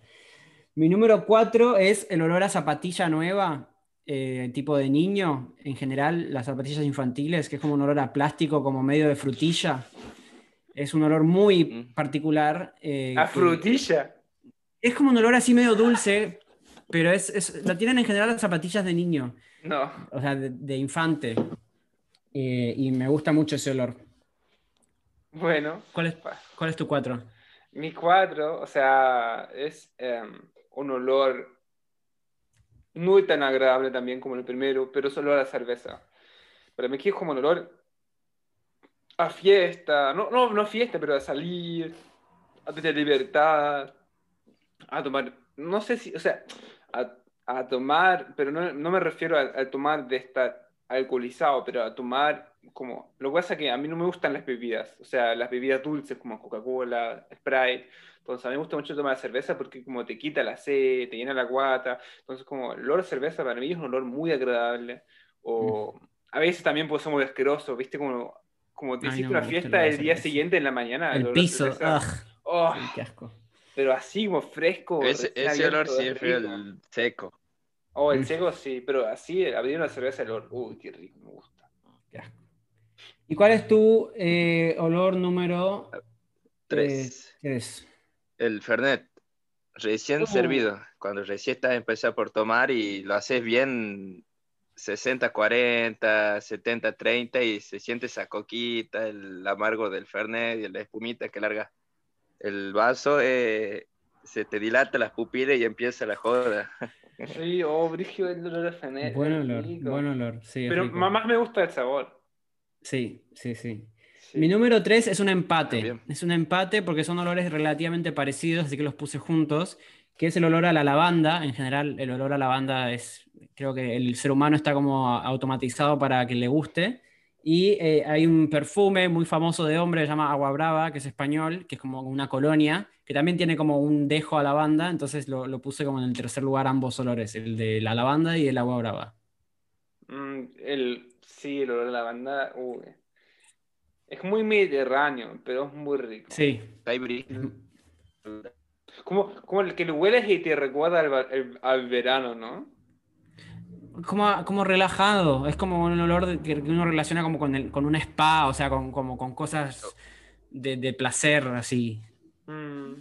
Mi número cuatro es el olor a zapatilla nueva, eh, tipo de niño. En general, las zapatillas infantiles, que es como un olor a plástico, como medio de frutilla. Es un olor muy particular. Eh, ¿A que... frutilla? Es como un olor así medio dulce, pero es, es la tienen en general las zapatillas de niño. No. O sea, de, de infante. Eh, y me gusta mucho ese olor. Bueno. ¿Cuál es, cuál es tu cuatro? Mi cuatro, o sea, es um, un olor no tan agradable también como el primero, pero es olor a cerveza. Para mí aquí es como un olor a fiesta. No, no, no a fiesta, pero a salir, a tener libertad. A tomar, no sé si, o sea, a, a tomar, pero no, no me refiero a, a tomar de estar alcoholizado, pero a tomar como, lo que pasa es que a mí no me gustan las bebidas, o sea, las bebidas dulces como Coca-Cola, Sprite, entonces a mí me gusta mucho tomar cerveza porque como te quita la sed, te llena la guata, entonces como el olor a cerveza para mí es un olor muy agradable, o mm. a veces también puede ser muy asqueroso, viste, como, como te Ay, hiciste no una fiesta el día siguiente en la mañana. El, el piso, oh, sí, qué asco. Pero así como fresco. Ese, ese olor sí es el seco. Oh, el seco sí, pero así abrir una cerveza el olor. Uy, qué rico, me gusta. Qué asco. ¿Y cuál es tu eh, olor número tres? Eh, el Fernet. Recién uh. servido. Cuando recién estás empezando por tomar y lo haces bien sesenta cuarenta, setenta treinta y se siente esa coquita, el amargo del Fernet y la espumita que larga. El vaso eh, se te dilata las pupilas y empieza la joda. Sí, oh, brígido el olor a Fernet. Buen olor, buen olor. Sí, pero más me gusta el sabor. Sí, sí, sí, sí. Mi número tres es un empate. También. Es un empate porque son olores relativamente parecidos, así que los puse juntos, que es el olor a la lavanda. En general, el olor a la lavanda es, creo que el ser humano está como automatizado para que le guste. Y eh, hay un perfume muy famoso de hombre que se llama Agua Brava, que es español, que es como una colonia, que también tiene como un dejo a lavanda, entonces lo, lo puse como en el tercer lugar ambos olores, el de la lavanda y el Agua Brava. Mm, el, sí, el olor a lavanda, uy. Es muy mediterráneo, pero es muy rico. Sí. Como, como el que lo hueles y te recuerda al, al, al verano, ¿no? Como, como relajado, es como un olor de, que uno relaciona como con, el, con un spa, o sea, con, como, con cosas de, de placer, así. Mm.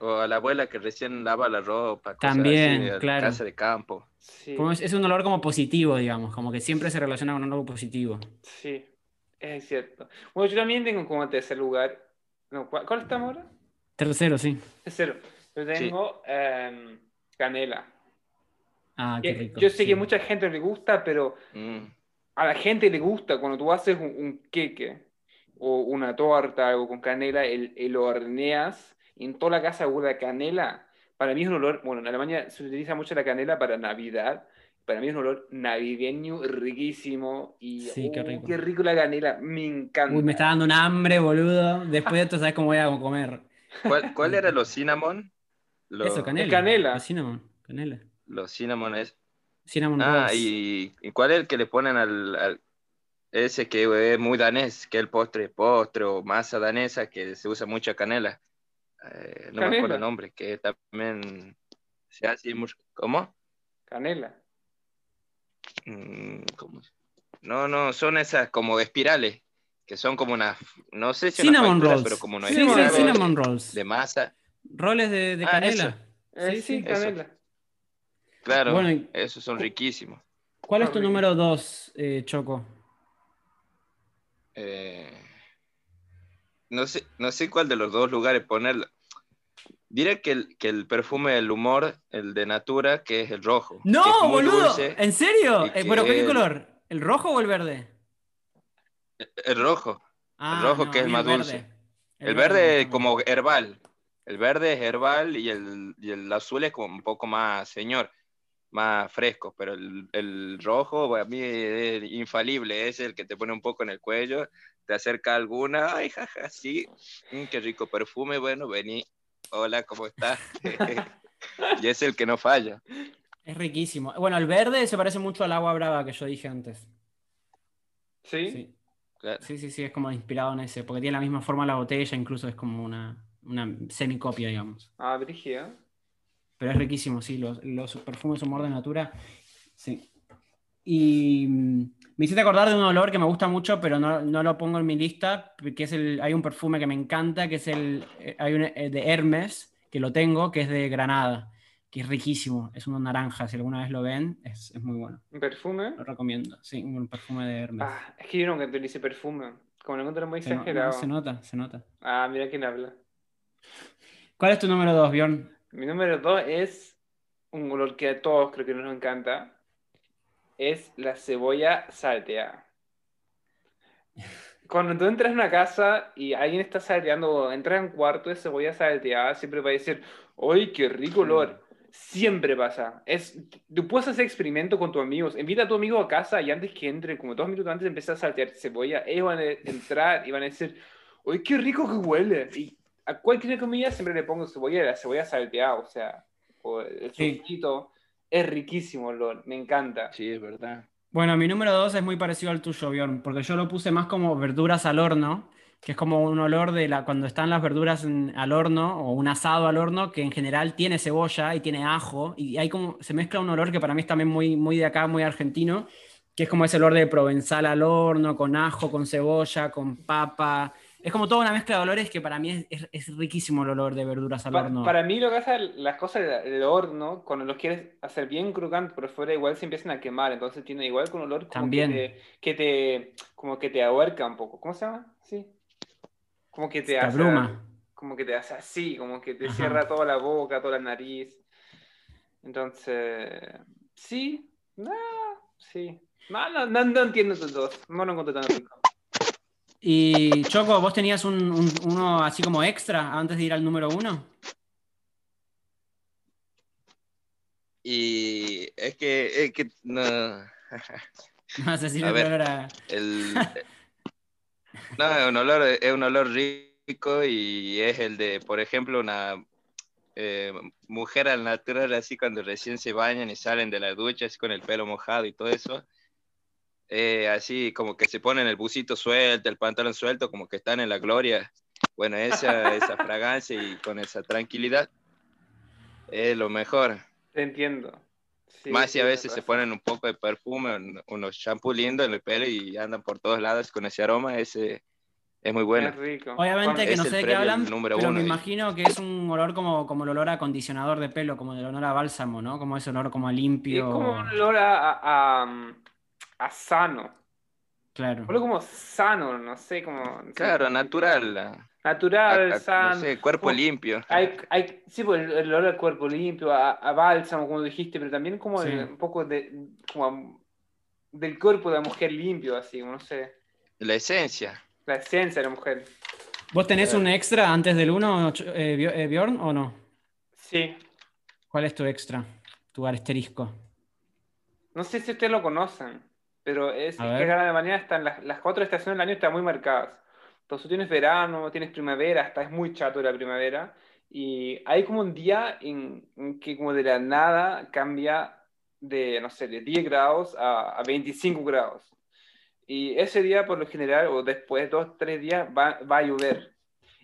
O a la abuela que recién lava la ropa. También, así, claro. Casa de campo. Sí. Es un olor como positivo, digamos, como que siempre se relaciona con un olor positivo. Sí, es cierto. Bueno, yo también tengo como tercer lugar. No, ¿cuál, ¿Cuál estamos ahora? Tercero, sí. Tercero. Yo tengo sí. um, canela. Ah, qué rico. Yo sé sí. que a mucha gente le gusta, pero mm. a la gente le gusta cuando tú haces un, un queque o una torta o con canela, el, el horneas. En toda la casa huele canela. Para mí es un olor, bueno, en Alemania se utiliza mucho la canela para Navidad. Para mí es un olor navideño riquísimo. Y, sí, qué rico. Uy, qué rico la canela, me encanta. Uy, me está dando un hambre, boludo. Después de esto sabes cómo voy a comer. ¿Cuál, cuál era los cinnamon? Los... Eso, canela. canela. Los cinnamon, canela. Los cinnamon es... Cinnamon ah, y, y ¿cuál es el que le ponen al... al... ese que es muy danés, que es el postre, postre o masa danesa que se usa mucha canela? Eh, no canela. Me acuerdo el nombre, que también se hace mucho. ¿Cómo? Canela. Mm, ¿cómo? No, no, son esas como espirales, que son como unas, no sé si cinnamon rolls, pero como no hay cinnamon, cinnamon rolls de masa. Roles de, de canela. Ah, eh, sí, sí, canela. Eso. Claro, bueno, esos son riquísimos. ¿Cuál es tu número dos, eh, Choco? Eh... No sé, no sé cuál de los dos lugares ponerlo. Diré que el, que el perfume del humor, el de Natura, que es el rojo. ¡No, boludo! Dulce, ¿en serio? Eh, ¿Pero qué el... color? ¿El rojo o el verde? El, el rojo. Ah, el rojo no, que es el más verde. Dulce. El, el verde, verde es como herbal. El verde es herbal y el, y el azul es como un poco más, señor, más fresco. Pero el, el rojo para mí es infalible. Es el que te pone un poco en el cuello. Te acerca alguna, ay, jaja, sí, mm, qué rico perfume, bueno, vení, hola, ¿cómo estás? Y es el que no falla. Es riquísimo. Bueno, el verde se parece mucho al agua brava que yo dije antes. ¿Sí? Sí, claro. sí, sí, sí, es como inspirado en ese, porque tiene la misma forma la botella, incluso es como una, una semicopia, digamos. Ah, brígida. Pero es riquísimo, sí, los, los perfumes humor de Natura, sí. Y me hiciste acordar de un olor que me gusta mucho, pero no, no lo pongo en mi lista, que es el, hay un perfume que me encanta, que es el, hay un, el de Hermes, que lo tengo, que es de Granada, que es riquísimo, es uno naranja, si alguna vez lo ven, es, es muy bueno. ¿Un perfume? Lo recomiendo, sí, un perfume de Hermes. Ah, es que yo no utilicé perfume, como lo encuentro muy se exagerado. No, se nota, se nota. Ah, mira quién habla. ¿Cuál es tu número dos, Bjorn? Mi número dos es un olor que a todos creo que nos encanta. Es la cebolla salteada. Cuando tú entras en una casa y alguien está salteando, entras en un cuarto de cebolla salteada, siempre va a decir, ¡ay, qué rico olor! Siempre pasa. Es, tú puedes hacer experimento con tus amigos. Invita a tu amigo a casa y antes que entre, como dos minutos antes, empieza a saltear cebolla. Ellos van a entrar y van a decir, ¡ay, qué rico que huele! Y a cualquier comida siempre le pongo cebolla, la cebolla salteada, o sea, o el sofrito. Sí. Es riquísimo, Lord. Me encanta. Sí, es verdad. Bueno, mi número dos es muy parecido al tuyo, Bjorn, porque yo lo puse más como verduras al horno, que es como un olor de la, cuando están las verduras en, al horno, o un asado al horno, que en general tiene cebolla y tiene ajo, y hay como, se mezcla un olor que para mí es también muy, muy de acá, muy argentino, que es como ese olor de provenzal al horno, con ajo, con cebolla, con papa... Es como toda una mezcla de olores que para mí es, es, es riquísimo el olor de verduras al para, horno. Para mí lo que hace las cosas del horno, cuando los quieres hacer bien crocante por fuera, igual se empiezan a quemar, entonces tiene igual con olor como también. Que, te, que te como que te ahorca un poco. ¿Cómo se llama? Sí. Como que te, te hace abruma. Como que te hace así, como que te Ajá. cierra toda la boca, toda la nariz. Entonces, sí, no, sí. No, no, no, no entiendo estos dos. No lo encuentro tan rico. Y Choco, ¿vos tenías un, un, uno así como extra antes de ir al número uno? Y es que, es que no. No sé si a ver, olor a... el no, es un olor, es un olor rico y es el de, por ejemplo, una eh, mujer al natural así cuando recién se bañan y salen de la ducha así con el pelo mojado y todo eso. Eh, así como que se ponen el busito suelto, el pantalón suelto, como que están en la gloria. Bueno, esa, esa fragancia y con esa tranquilidad es lo mejor. Te entiendo. Sí, más si a veces se ponen un poco de perfume, unos shampoos lindos en el pelo y andan por todos lados con ese aroma, ese Es muy buena. Es rico. Obviamente que no sé de qué hablan, pero me imagino que es un olor como, como el olor a acondicionador de pelo, como el olor a bálsamo, ¿no? Como ese olor como a limpio. Es como un olor a, a, a, a sano. Claro. Olor como sano, no sé, como... Claro, ¿sí? Natural. Natural, a, a, sano. No sé, cuerpo como, limpio. Hay, hay, sí, pues el, el olor al cuerpo limpio, a, a bálsamo, como dijiste, pero también como sí. el, un poco de, como a, del cuerpo de la mujer limpio, así, no sé. La esencia. La esencia de la mujer. ¿Vos tenés un extra antes del uno, eh, Bjorn, o no? Sí. ¿Cuál es tu extra? Tu asterisco. No sé si ustedes lo conocen, pero es que a la mañana están las, las cuatro estaciones del año están muy marcadas. Entonces tú tienes verano, tienes primavera, hasta es muy chato la primavera. Y hay como un día en, en que como de la nada cambia de, no sé, de diez grados a, a veinticinco grados. Y ese día, por lo general, o después de dos, tres días, va, va a llover.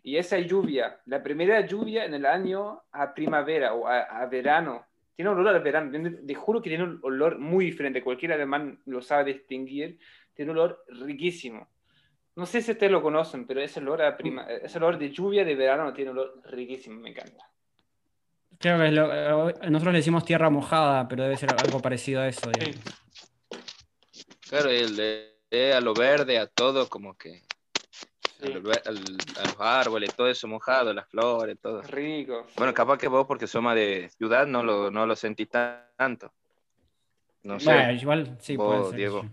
Y esa lluvia, la primera lluvia en el año a primavera o a, a verano, tiene un olor a verano. Te juro que tiene un olor muy diferente. Cualquier alemán lo sabe distinguir. Tiene un olor riquísimo. No sé si ustedes lo conocen, pero ese olor, a prima, ese olor de lluvia de verano tiene un olor riquísimo. Me encanta. Creo que es lo, nosotros le decimos tierra mojada, pero debe ser algo parecido a eso. Sí. Claro, el de... a lo verde, a todo, como que sí. a, lo, a, a los árboles, todo eso mojado, las flores, todo. Rico. Bueno, capaz que vos, porque somos de ciudad, no lo, no lo sentís tanto. No sé. Bueno, igual sí, vos, puede ser, Diego. Sí.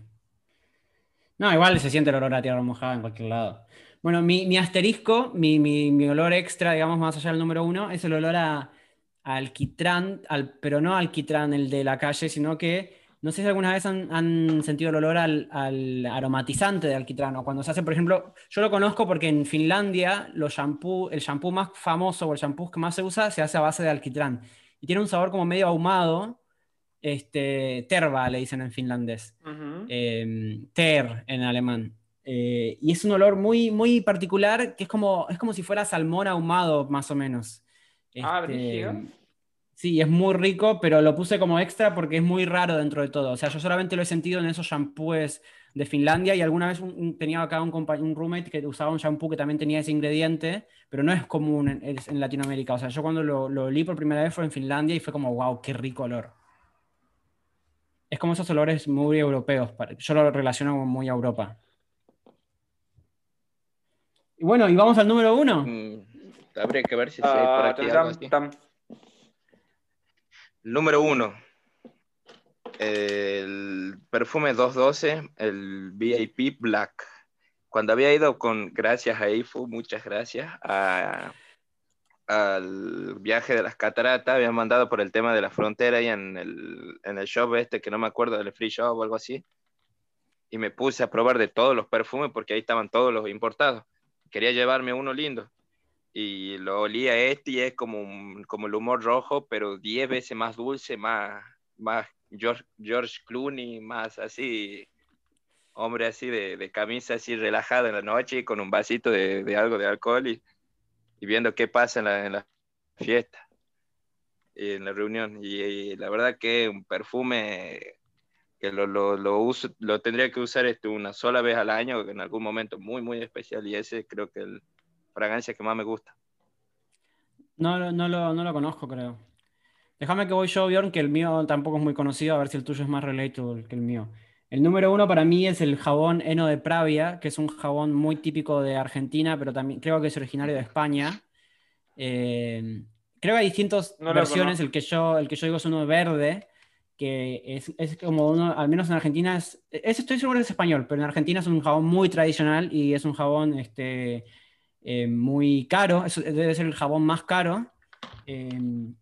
No, igual se siente el olor a tierra mojada en cualquier lado. Bueno, mi, mi asterisco, mi, mi, mi olor extra, digamos, más allá del número uno, es el olor a, a alquitrán, al, pero no alquitrán el de la calle, sino que no sé si alguna vez han, han sentido el olor al, al aromatizante de alquitrán, o cuando se hace, por ejemplo, yo lo conozco porque en Finlandia los shampoo, el shampoo más famoso o el shampoo que más se usa se hace a base de alquitrán. Y tiene un sabor como medio ahumado, este, terva le dicen en finlandés, uh-huh. eh, ter en alemán. Eh, y es un olor muy, muy particular, que es como, es como si fuera salmón ahumado, más o menos. Este, ah, ¿brígido? Sí, es muy rico, pero lo puse como extra porque es muy raro dentro de todo. O sea, yo solamente lo he sentido en esos shampoos de Finlandia, y alguna vez un, un, tenía acá un, un roommate que usaba un shampoo que también tenía ese ingrediente, pero no es común en, en, en Latinoamérica. O sea, yo cuando lo, lo olí por primera vez fue en Finlandia y fue como, wow, qué rico olor. Es como esos olores muy europeos. Yo lo relaciono muy a Europa. Y bueno, ¿y vamos al número uno? Mm, habría que ver si se uh, por aquí tam, algo así. Tam. Número uno, el perfume dos doce, el V I P Black. Cuando había ido con, gracias a I F U, muchas gracias, a, al viaje de las cataratas, habían mandado por el tema de la frontera y en el, en el shop este, que no me acuerdo, del free shop o algo así, y me puse a probar de todos los perfumes porque ahí estaban todos los importados. Quería llevarme uno lindo. Y lo olía este y es como, un, como el humor rojo, pero diez veces más dulce, más, más George, George Clooney, más así, hombre así de, de camisa así relajado en la noche, con un vasito de, de algo de alcohol y, y viendo qué pasa en la, en la fiesta, y en la reunión. Y, y la verdad que un perfume que lo, lo, lo, uso, lo tendría que usar este una sola vez al año, en algún momento muy, muy especial, y ese creo que el fragancia que más me gusta. No, no, no, lo, no lo conozco, creo. Déjame que voy yo, Bjorn, que el mío tampoco es muy conocido, a ver si el tuyo es más relatable que el mío. El número uno para mí es el jabón Heno de Pravia, que es un jabón muy típico de Argentina, pero también creo que es originario de España. Eh, creo que hay distintas no versiones. El que, yo, el que yo digo es uno verde, que es, es como uno, al menos en Argentina, es, es, estoy seguro que es español, pero en Argentina es un jabón muy tradicional y es un jabón... este, Eh, muy caro, eso debe ser el jabón más caro. Eh,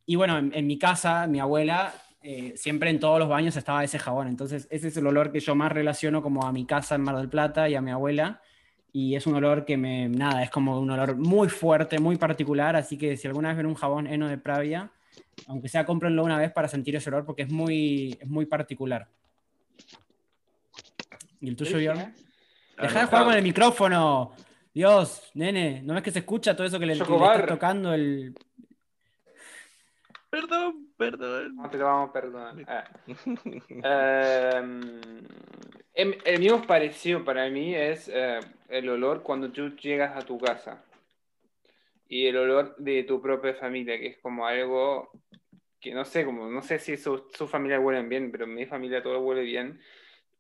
y bueno, en, en mi casa, mi abuela, eh, siempre en todos los baños estaba ese jabón. Entonces ese es el olor que yo más relaciono como a mi casa en Mar del Plata y a mi abuela. Y es un olor que me, nada, es como un olor muy fuerte, muy particular. Así que si alguna vez ven un jabón Heno de Pravia, aunque sea, cómprenlo una vez para sentir ese olor, porque es muy, es muy particular. ¿Y el tuyo, Bjorn? Dejá de jugar con el micrófono. Dios, nene, ¿no ves que se escucha todo eso que le, que le estás tocando? El... Perdón, perdón. No te lo vamos a perdonar. Ah. um, el mismo parecido para mí es uh, el olor cuando tú llegas a tu casa. Y el olor de tu propia familia, que es como algo que no sé, como no sé si su, su familia huelen bien, pero mi familia todo huele bien.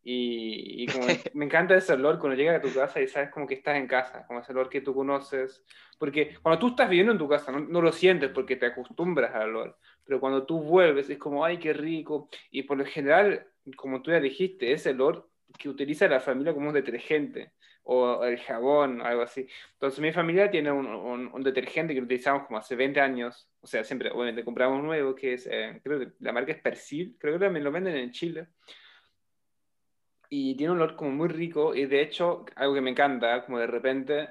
Y, y como me encanta ese olor cuando llegas a tu casa y sabes como que estás en casa, como ese olor que tú conoces, porque cuando tú estás viviendo en tu casa no, no lo sientes porque te acostumbras al olor, pero cuando tú vuelves es como ay qué rico, y por lo general como tú ya dijiste, es el olor que utiliza la familia como un detergente o el jabón, algo así. Entonces mi familia tiene un, un, un detergente que utilizamos como hace veinte años, o sea siempre obviamente compramos nuevo, que es, eh, creo que la marca es Persil, creo que también lo venden en Chile. Y tiene un olor como muy rico, y de hecho, algo que me encanta, como de repente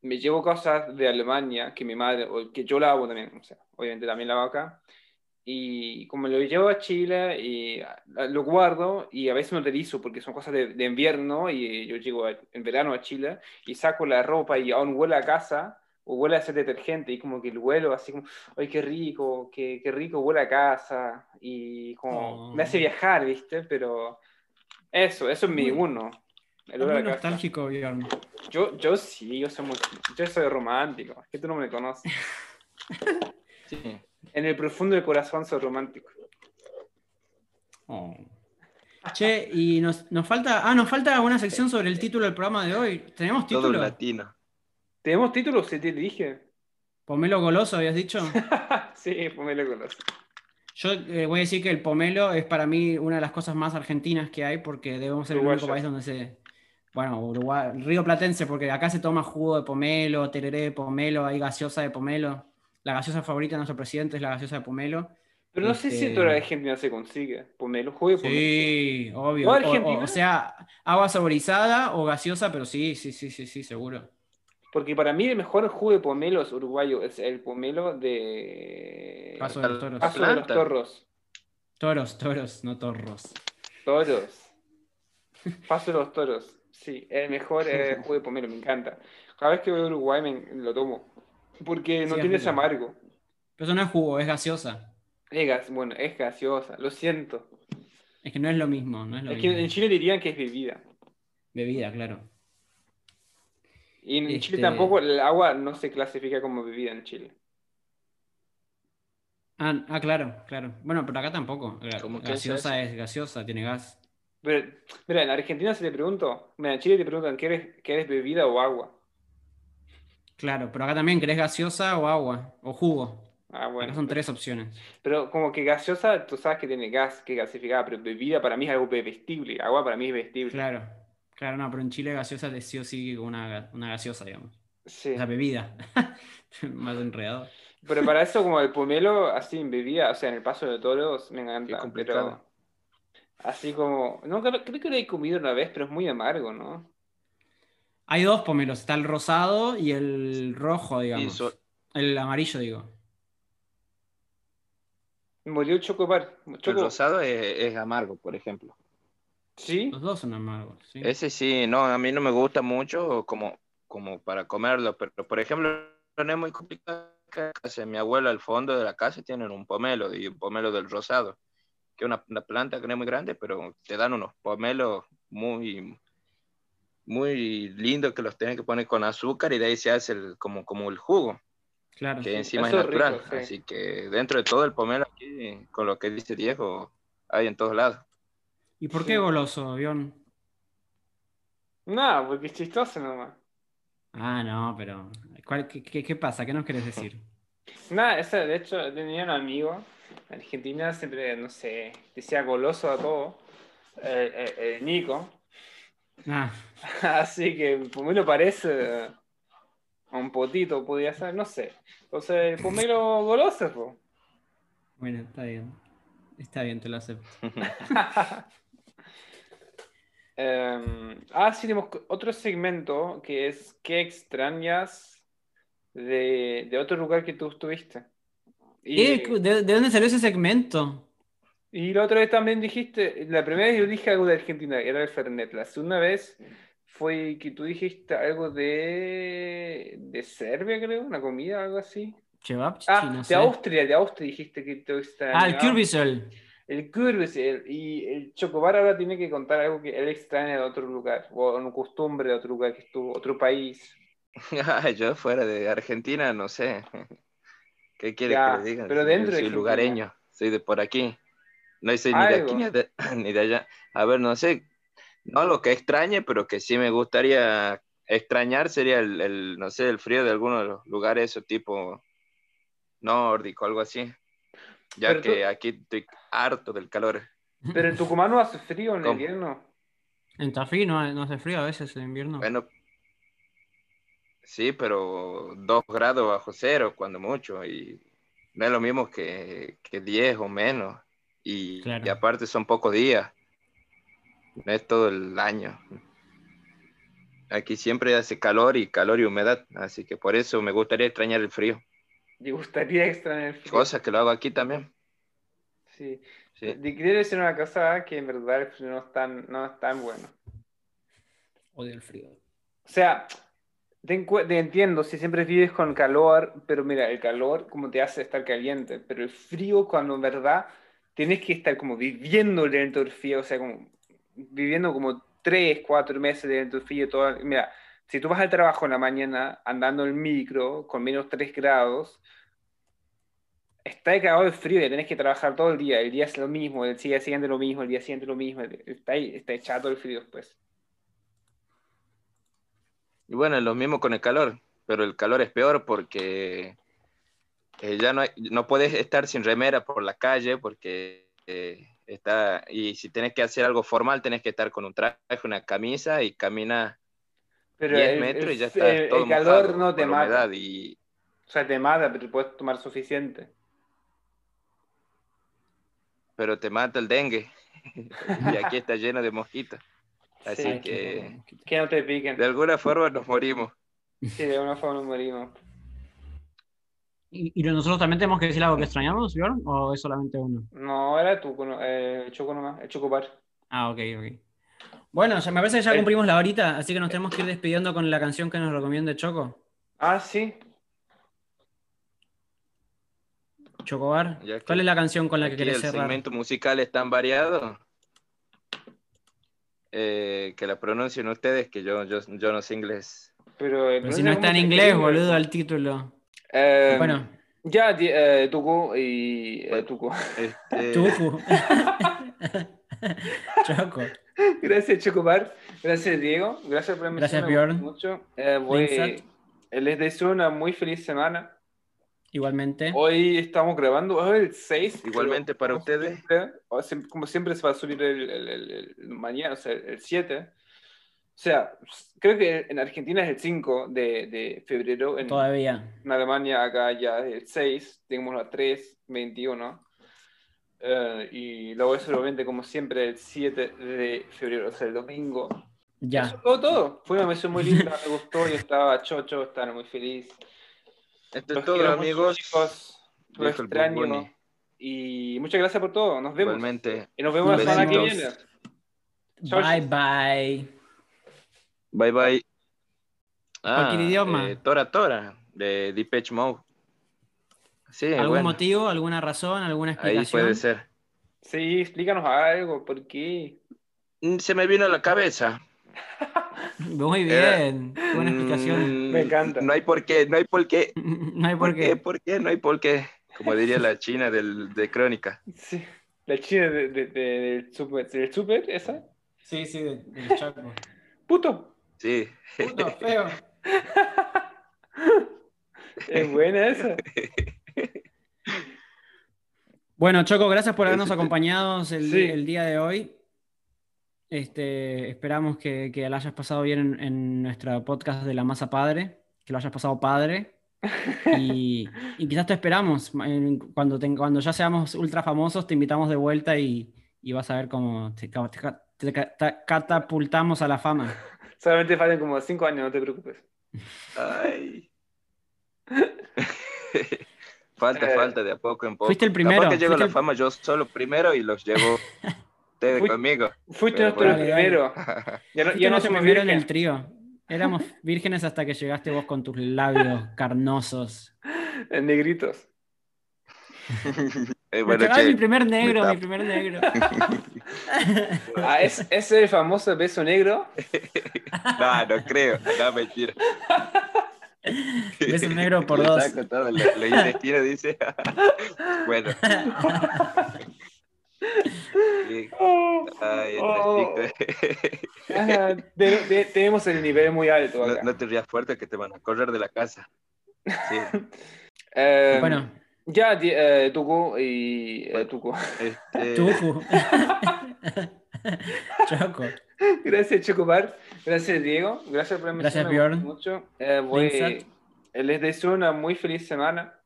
me llevo cosas de Alemania, que mi madre, o que yo lavo también, o sea, obviamente también lavo acá, y como lo llevo a Chile, y lo guardo, y a veces me utilizo, porque son cosas de, de invierno, y yo llego a, en verano a Chile, y saco la ropa, y aún huele a casa, o huele a ese detergente, y como que el huelo así como, ¡ay, qué rico! ¡Qué, qué rico huele a casa! Y como, oh. Me hace viajar, ¿viste? Pero... Eso, eso es mi uno. El olor muy de nostálgico, Bjorn. Yo, yo sí, yo soy, muy, yo soy romántico. Es que tú no me conoces. Sí. En el profundo del corazón soy romántico. Oh. Che, y nos, nos falta... Ah, nos falta una sección sobre el título del programa de hoy. ¿Tenemos título? Todo latino. ¿Tenemos título? ¿Se te dije? Pomelo goloso, habías dicho. Sí, pomelo goloso. Yo eh, voy a decir que el pomelo es para mí una de las cosas más argentinas que hay, porque debemos ser Uruguayas. El único país donde se... Bueno, Uruguay, Río Platense, porque acá se toma jugo de pomelo, tereré de pomelo, hay gaseosa de pomelo. La gaseosa favorita de nuestro presidente es la gaseosa de pomelo. Pero no este... sé si en toda Argentina se consigue pomelo, jugo de pomelo. Sí, obvio. O, o, o sea, agua saborizada o gaseosa, pero sí, sí, sí, sí, sí, seguro. Porque para mí el mejor jugo de pomelo es uruguayo, es el pomelo de... Paso de los Toros. Paso de los Toros. Toros, toros, no torros. Toros. Paso de los Toros. Sí, el mejor eh, jugo de pomelo, me encanta. Cada vez que voy a Uruguay me lo tomo. Porque no sí, tiene ese amargo. Pero eso no es jugo, es gaseosa. Es, bueno, es gaseosa, lo siento. Es que no es lo mismo. No es lo es mismo. Que en Chile dirían que es bebida. Bebida, claro. Y en este... Chile tampoco, el agua no se clasifica como bebida en Chile. Ah, ah claro, claro. Bueno, pero acá tampoco. Como gaseosa es, es gaseosa, tiene gas. Pero, mira, en Argentina se te pregunto, mira, en Chile te preguntan, ¿querés, querés bebida o agua? Claro, pero acá también, ¿querés gaseosa o agua? O jugo. Ah, bueno. Acá son tres opciones. Pero como que gaseosa, tú sabes que tiene gas, que gasificada, pero bebida para mí es algo bebestible, agua para mí es bebestible. Claro. Claro, no, pero en Chile gaseosa es sí o sí una, una gaseosa, digamos. Sí. O sea, bebida. Más enredado. Pero para eso, como el pomelo, así en bebida, o sea, en el Paso de Toros, me encanta. Es complicado. Pero así como... No, creo, creo que lo he comido una vez, pero es muy amargo, ¿no? Hay dos pomelos. Está el rosado y el rojo, digamos. Eso. El amarillo, digo. Murió Chocobar. Choco. El rosado es, es amargo, por ejemplo. ¿Sí? Los dos son amargos, sí. Ese sí, no, a mí no me gusta mucho como, como para comerlo, pero por ejemplo, no es muy complicado. Mi abuelo al fondo de la casa tienen un pomelo, y un pomelo del rosado, que es una, una planta que no es muy grande, pero te dan unos pomelos muy, muy lindos que los tienen que poner con azúcar y de ahí se hace el, como, como el jugo, claro, que sí. Encima eso es natural, rico, sí. Así que dentro de todo el pomelo aquí, con lo que dice Diego, hay en todos lados. ¿Y por qué sí. Goloso, Bjorn? No, porque es chistoso nomás. Ah, no, pero... ¿cuál, qué, qué, ¿Qué pasa? ¿Qué nos querés decir? Nada, eso, de hecho, tenía un amigo en Argentina, siempre, no sé, decía goloso a todo. Eh, eh, eh, Nico. Ah. Así que pomelo parece un potito, podía ser, no sé. Entonces, el pomelo goloso, po. Bueno, está bien. Está bien, te lo acepto. Um, ah, sí, tenemos otro segmento que es ¿qué extrañas de, de otro lugar que tú estuviste? Y, ¿De, ¿De dónde salió ese segmento? Y la otra vez también dijiste, la primera vez yo dije algo de Argentina, era el Fernet. La segunda vez fue que tú dijiste algo de, de Serbia, creo, una comida, algo así. Chevapchichi, ah, no sé. De Austria, de Austria dijiste que todo está. Ah, el Curvisol. El Curvisol. Y el Chocobar ahora tiene que contar algo que él extraña de otro lugar, o una costumbre de otro lugar que estuvo, otro país. Yo fuera de Argentina, no sé. ¿Qué quieres ya, que le diga? Pero dentro soy de lugareño, soy de por aquí. No soy ni de aquí ni de, ni de allá. A ver, no sé. No lo que extrañe, pero que sí me gustaría extrañar sería el, el no sé, el frío de algunos de los lugares, o tipo nórdico, algo así. Ya pero que tú... aquí estoy harto del calor. Pero en Tucumán no hace frío en ¿Cómo? invierno. En Tafí no, no hace frío a veces en invierno. Bueno, sí, pero dos grados bajo cero cuando mucho, y no es lo mismo que, que diez o menos, y, claro. y aparte son pocos días, no es todo el año. Aquí siempre hace calor y calor y humedad, así que por eso me gustaría extrañar el frío. ¿Te gustaría extrañar el frío? Cosa que lo hago aquí también. Sí, sí. Debe ser una cosa que en verdad el frío no es tan, no es tan bueno. Odio el frío. O sea... Te, te entiendo, si siempre vives con calor, pero mira, el calor como te hace estar caliente, pero el frío cuando en verdad tienes que estar como viviendo dentro del frío, o sea, como viviendo como tres, cuatro meses dentro del frío, todo, mira, si tú vas al trabajo en la mañana andando en el micro con menos tres grados, está acabado el frío y tenés que trabajar todo el día, el día es lo mismo, el día siguiente lo mismo, el día siguiente lo mismo, está, está echado el frío después. Y bueno, lo mismo con el calor, pero el calor es peor porque eh, ya no, hay, no puedes estar sin remera por la calle porque eh, está, y si tienes que hacer algo formal, tienes que estar con un traje, una camisa y camina diez metros y ya está el, todo el calor mojado, no te mata. Y... O sea, te mata, pero puedes tomar suficiente. Pero te mata el dengue. Y aquí está lleno de mosquitos. Así sí, que, que no te piquen. De alguna forma nos morimos. Sí, de alguna forma nos morimos. ¿Y, y nosotros también tenemos que decir algo que extrañamos, Bjorn? ¿O es solamente uno? No, era tú, eh, el Choco nomás, el Chocobar. Ah, ok, ok. Bueno, ya, me parece que ya cumplimos la horita, así que nos tenemos que ir despidiendo con la canción que nos recomienda Choco. Ah, sí. Chocobar, ¿cuál es la canción con la que querés cerrar? El segmento musical es tan variado. Eh, que la pronuncien ustedes, que yo, yo, yo no sé inglés. Pero, Pero si no está en inglés, inglés, boludo, al título. Eh, bueno. Ya, eh, Tucu y... Eh, Tucu. Este... Tucu. Choco. Gracias, Chocobar. Gracias, Diego. Gracias por la invitación. Gracias, Bjorn. Mucho. Eh, voy, les deseo una muy feliz semana. Igualmente. Hoy estamos grabando, hoy el seis. Igualmente para ustedes. Siempre, como siempre se va a subir el, el, el, el mañana, o sea, el siete. O sea, creo que en Argentina es el cinco de, de febrero. En, Todavía. En Alemania acá ya es el seis, tenemos la tres, veintiuno. Uh, y luego eso lo vende como siempre el siete de febrero, o sea, el domingo. Ya. Eso todo, todo. Fue una misión muy linda, me gustó, yo estaba chocho, estaba muy feliz. Esto es todo, amigos. Chicos, lo extraño. Y muchas gracias por todo. Nos vemos. Igualmente. Y nos vemos la semana que viene. Bye, bye. Bye, bye. Ah, cualquier idioma. Eh, tora, tora, de Depeche Mode. Sí, ¿algún bueno. motivo, alguna razón, alguna explicación? Ahí puede ser. Sí, explícanos algo. ¿Por qué? Se me vino a la cabeza. Muy bien, eh, buena explicación. Me encanta. No hay por qué, no hay por qué. No hay por, ¿Por qué? qué. ¿Por qué? No hay por qué. Como diría la china del, de Crónica. Sí, la china de, de, de, del super, del super, ¿esa? Sí, sí, del, del Chaco. Puto. Sí. Puto, feo. Es buena esa. Bueno, Choco, gracias por habernos acompañado el, sí. el día de hoy. Este, esperamos que, que la hayas pasado bien en, en nuestro podcast de La Masa Padre, que lo hayas pasado padre, y, y quizás te esperamos cuando, te, cuando ya seamos ultra famosos, te invitamos de vuelta y, y vas a ver cómo te, te, te, te catapultamos a la fama. Solamente faltan como cinco años, no te preocupes. Ay. Falta, falta, de a poco en poco. Fuiste el primero. Capaz que llego a la el... fama yo solo primero y los llevo... Ustedes conmigo. Fuiste nuestro bueno, primero. Ya no, ya no somos vieron en el trío. Éramos vírgenes hasta que llegaste vos con tus labios carnosos. En negritos. Eh, bueno, che, mi primer negro, mi primer negro. Ah, ¿es, ¿es el famoso beso negro? No, no creo, no, mentira. Beso negro por dos. Exacto, todo, lo, lo intestino dice. Bueno. Oh, ay, oh. Ajá, de, de, tenemos el nivel muy alto acá. No, no te rías fuerte que te van a correr de la casa. Sí. eh, bueno. Ya, eh, Tucu y... Eh, Tucu. Este... Tucu. Choco. Gracias, Chocobar. Gracias, Diego. Gracias por la Gracias, Bjorn. Mucho. Eh, voy, les deseo una muy feliz semana.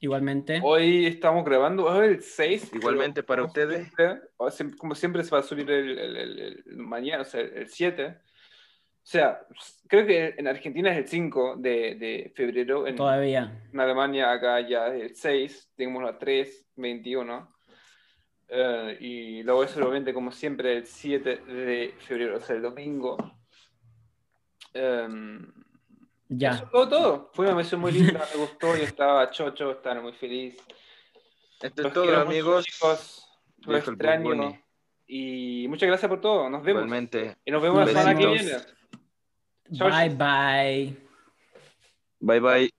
Igualmente. Hoy estamos grabando, hoy el seis. Igualmente para ustedes. Siempre, como siempre se va a subir el, el, el, el mañana, o sea, el siete. O sea, creo que en Argentina es el cinco de, de febrero. En, Todavía. En Alemania acá ya es el seis, tenemos la tres, veintiuno. Eh, y luego eso lo vende como siempre el siete de febrero, o sea, el domingo. Eh, ya. Eso todo, todo. Fue una misión muy linda, me gustó, yo estaba chocho, estaba muy feliz. Esto es todo, amigos. Chicos, lo extraño. Y muchas gracias por todo, nos vemos. Igualmente. Y nos vemos la semana que viene. Bye bye. Bye bye.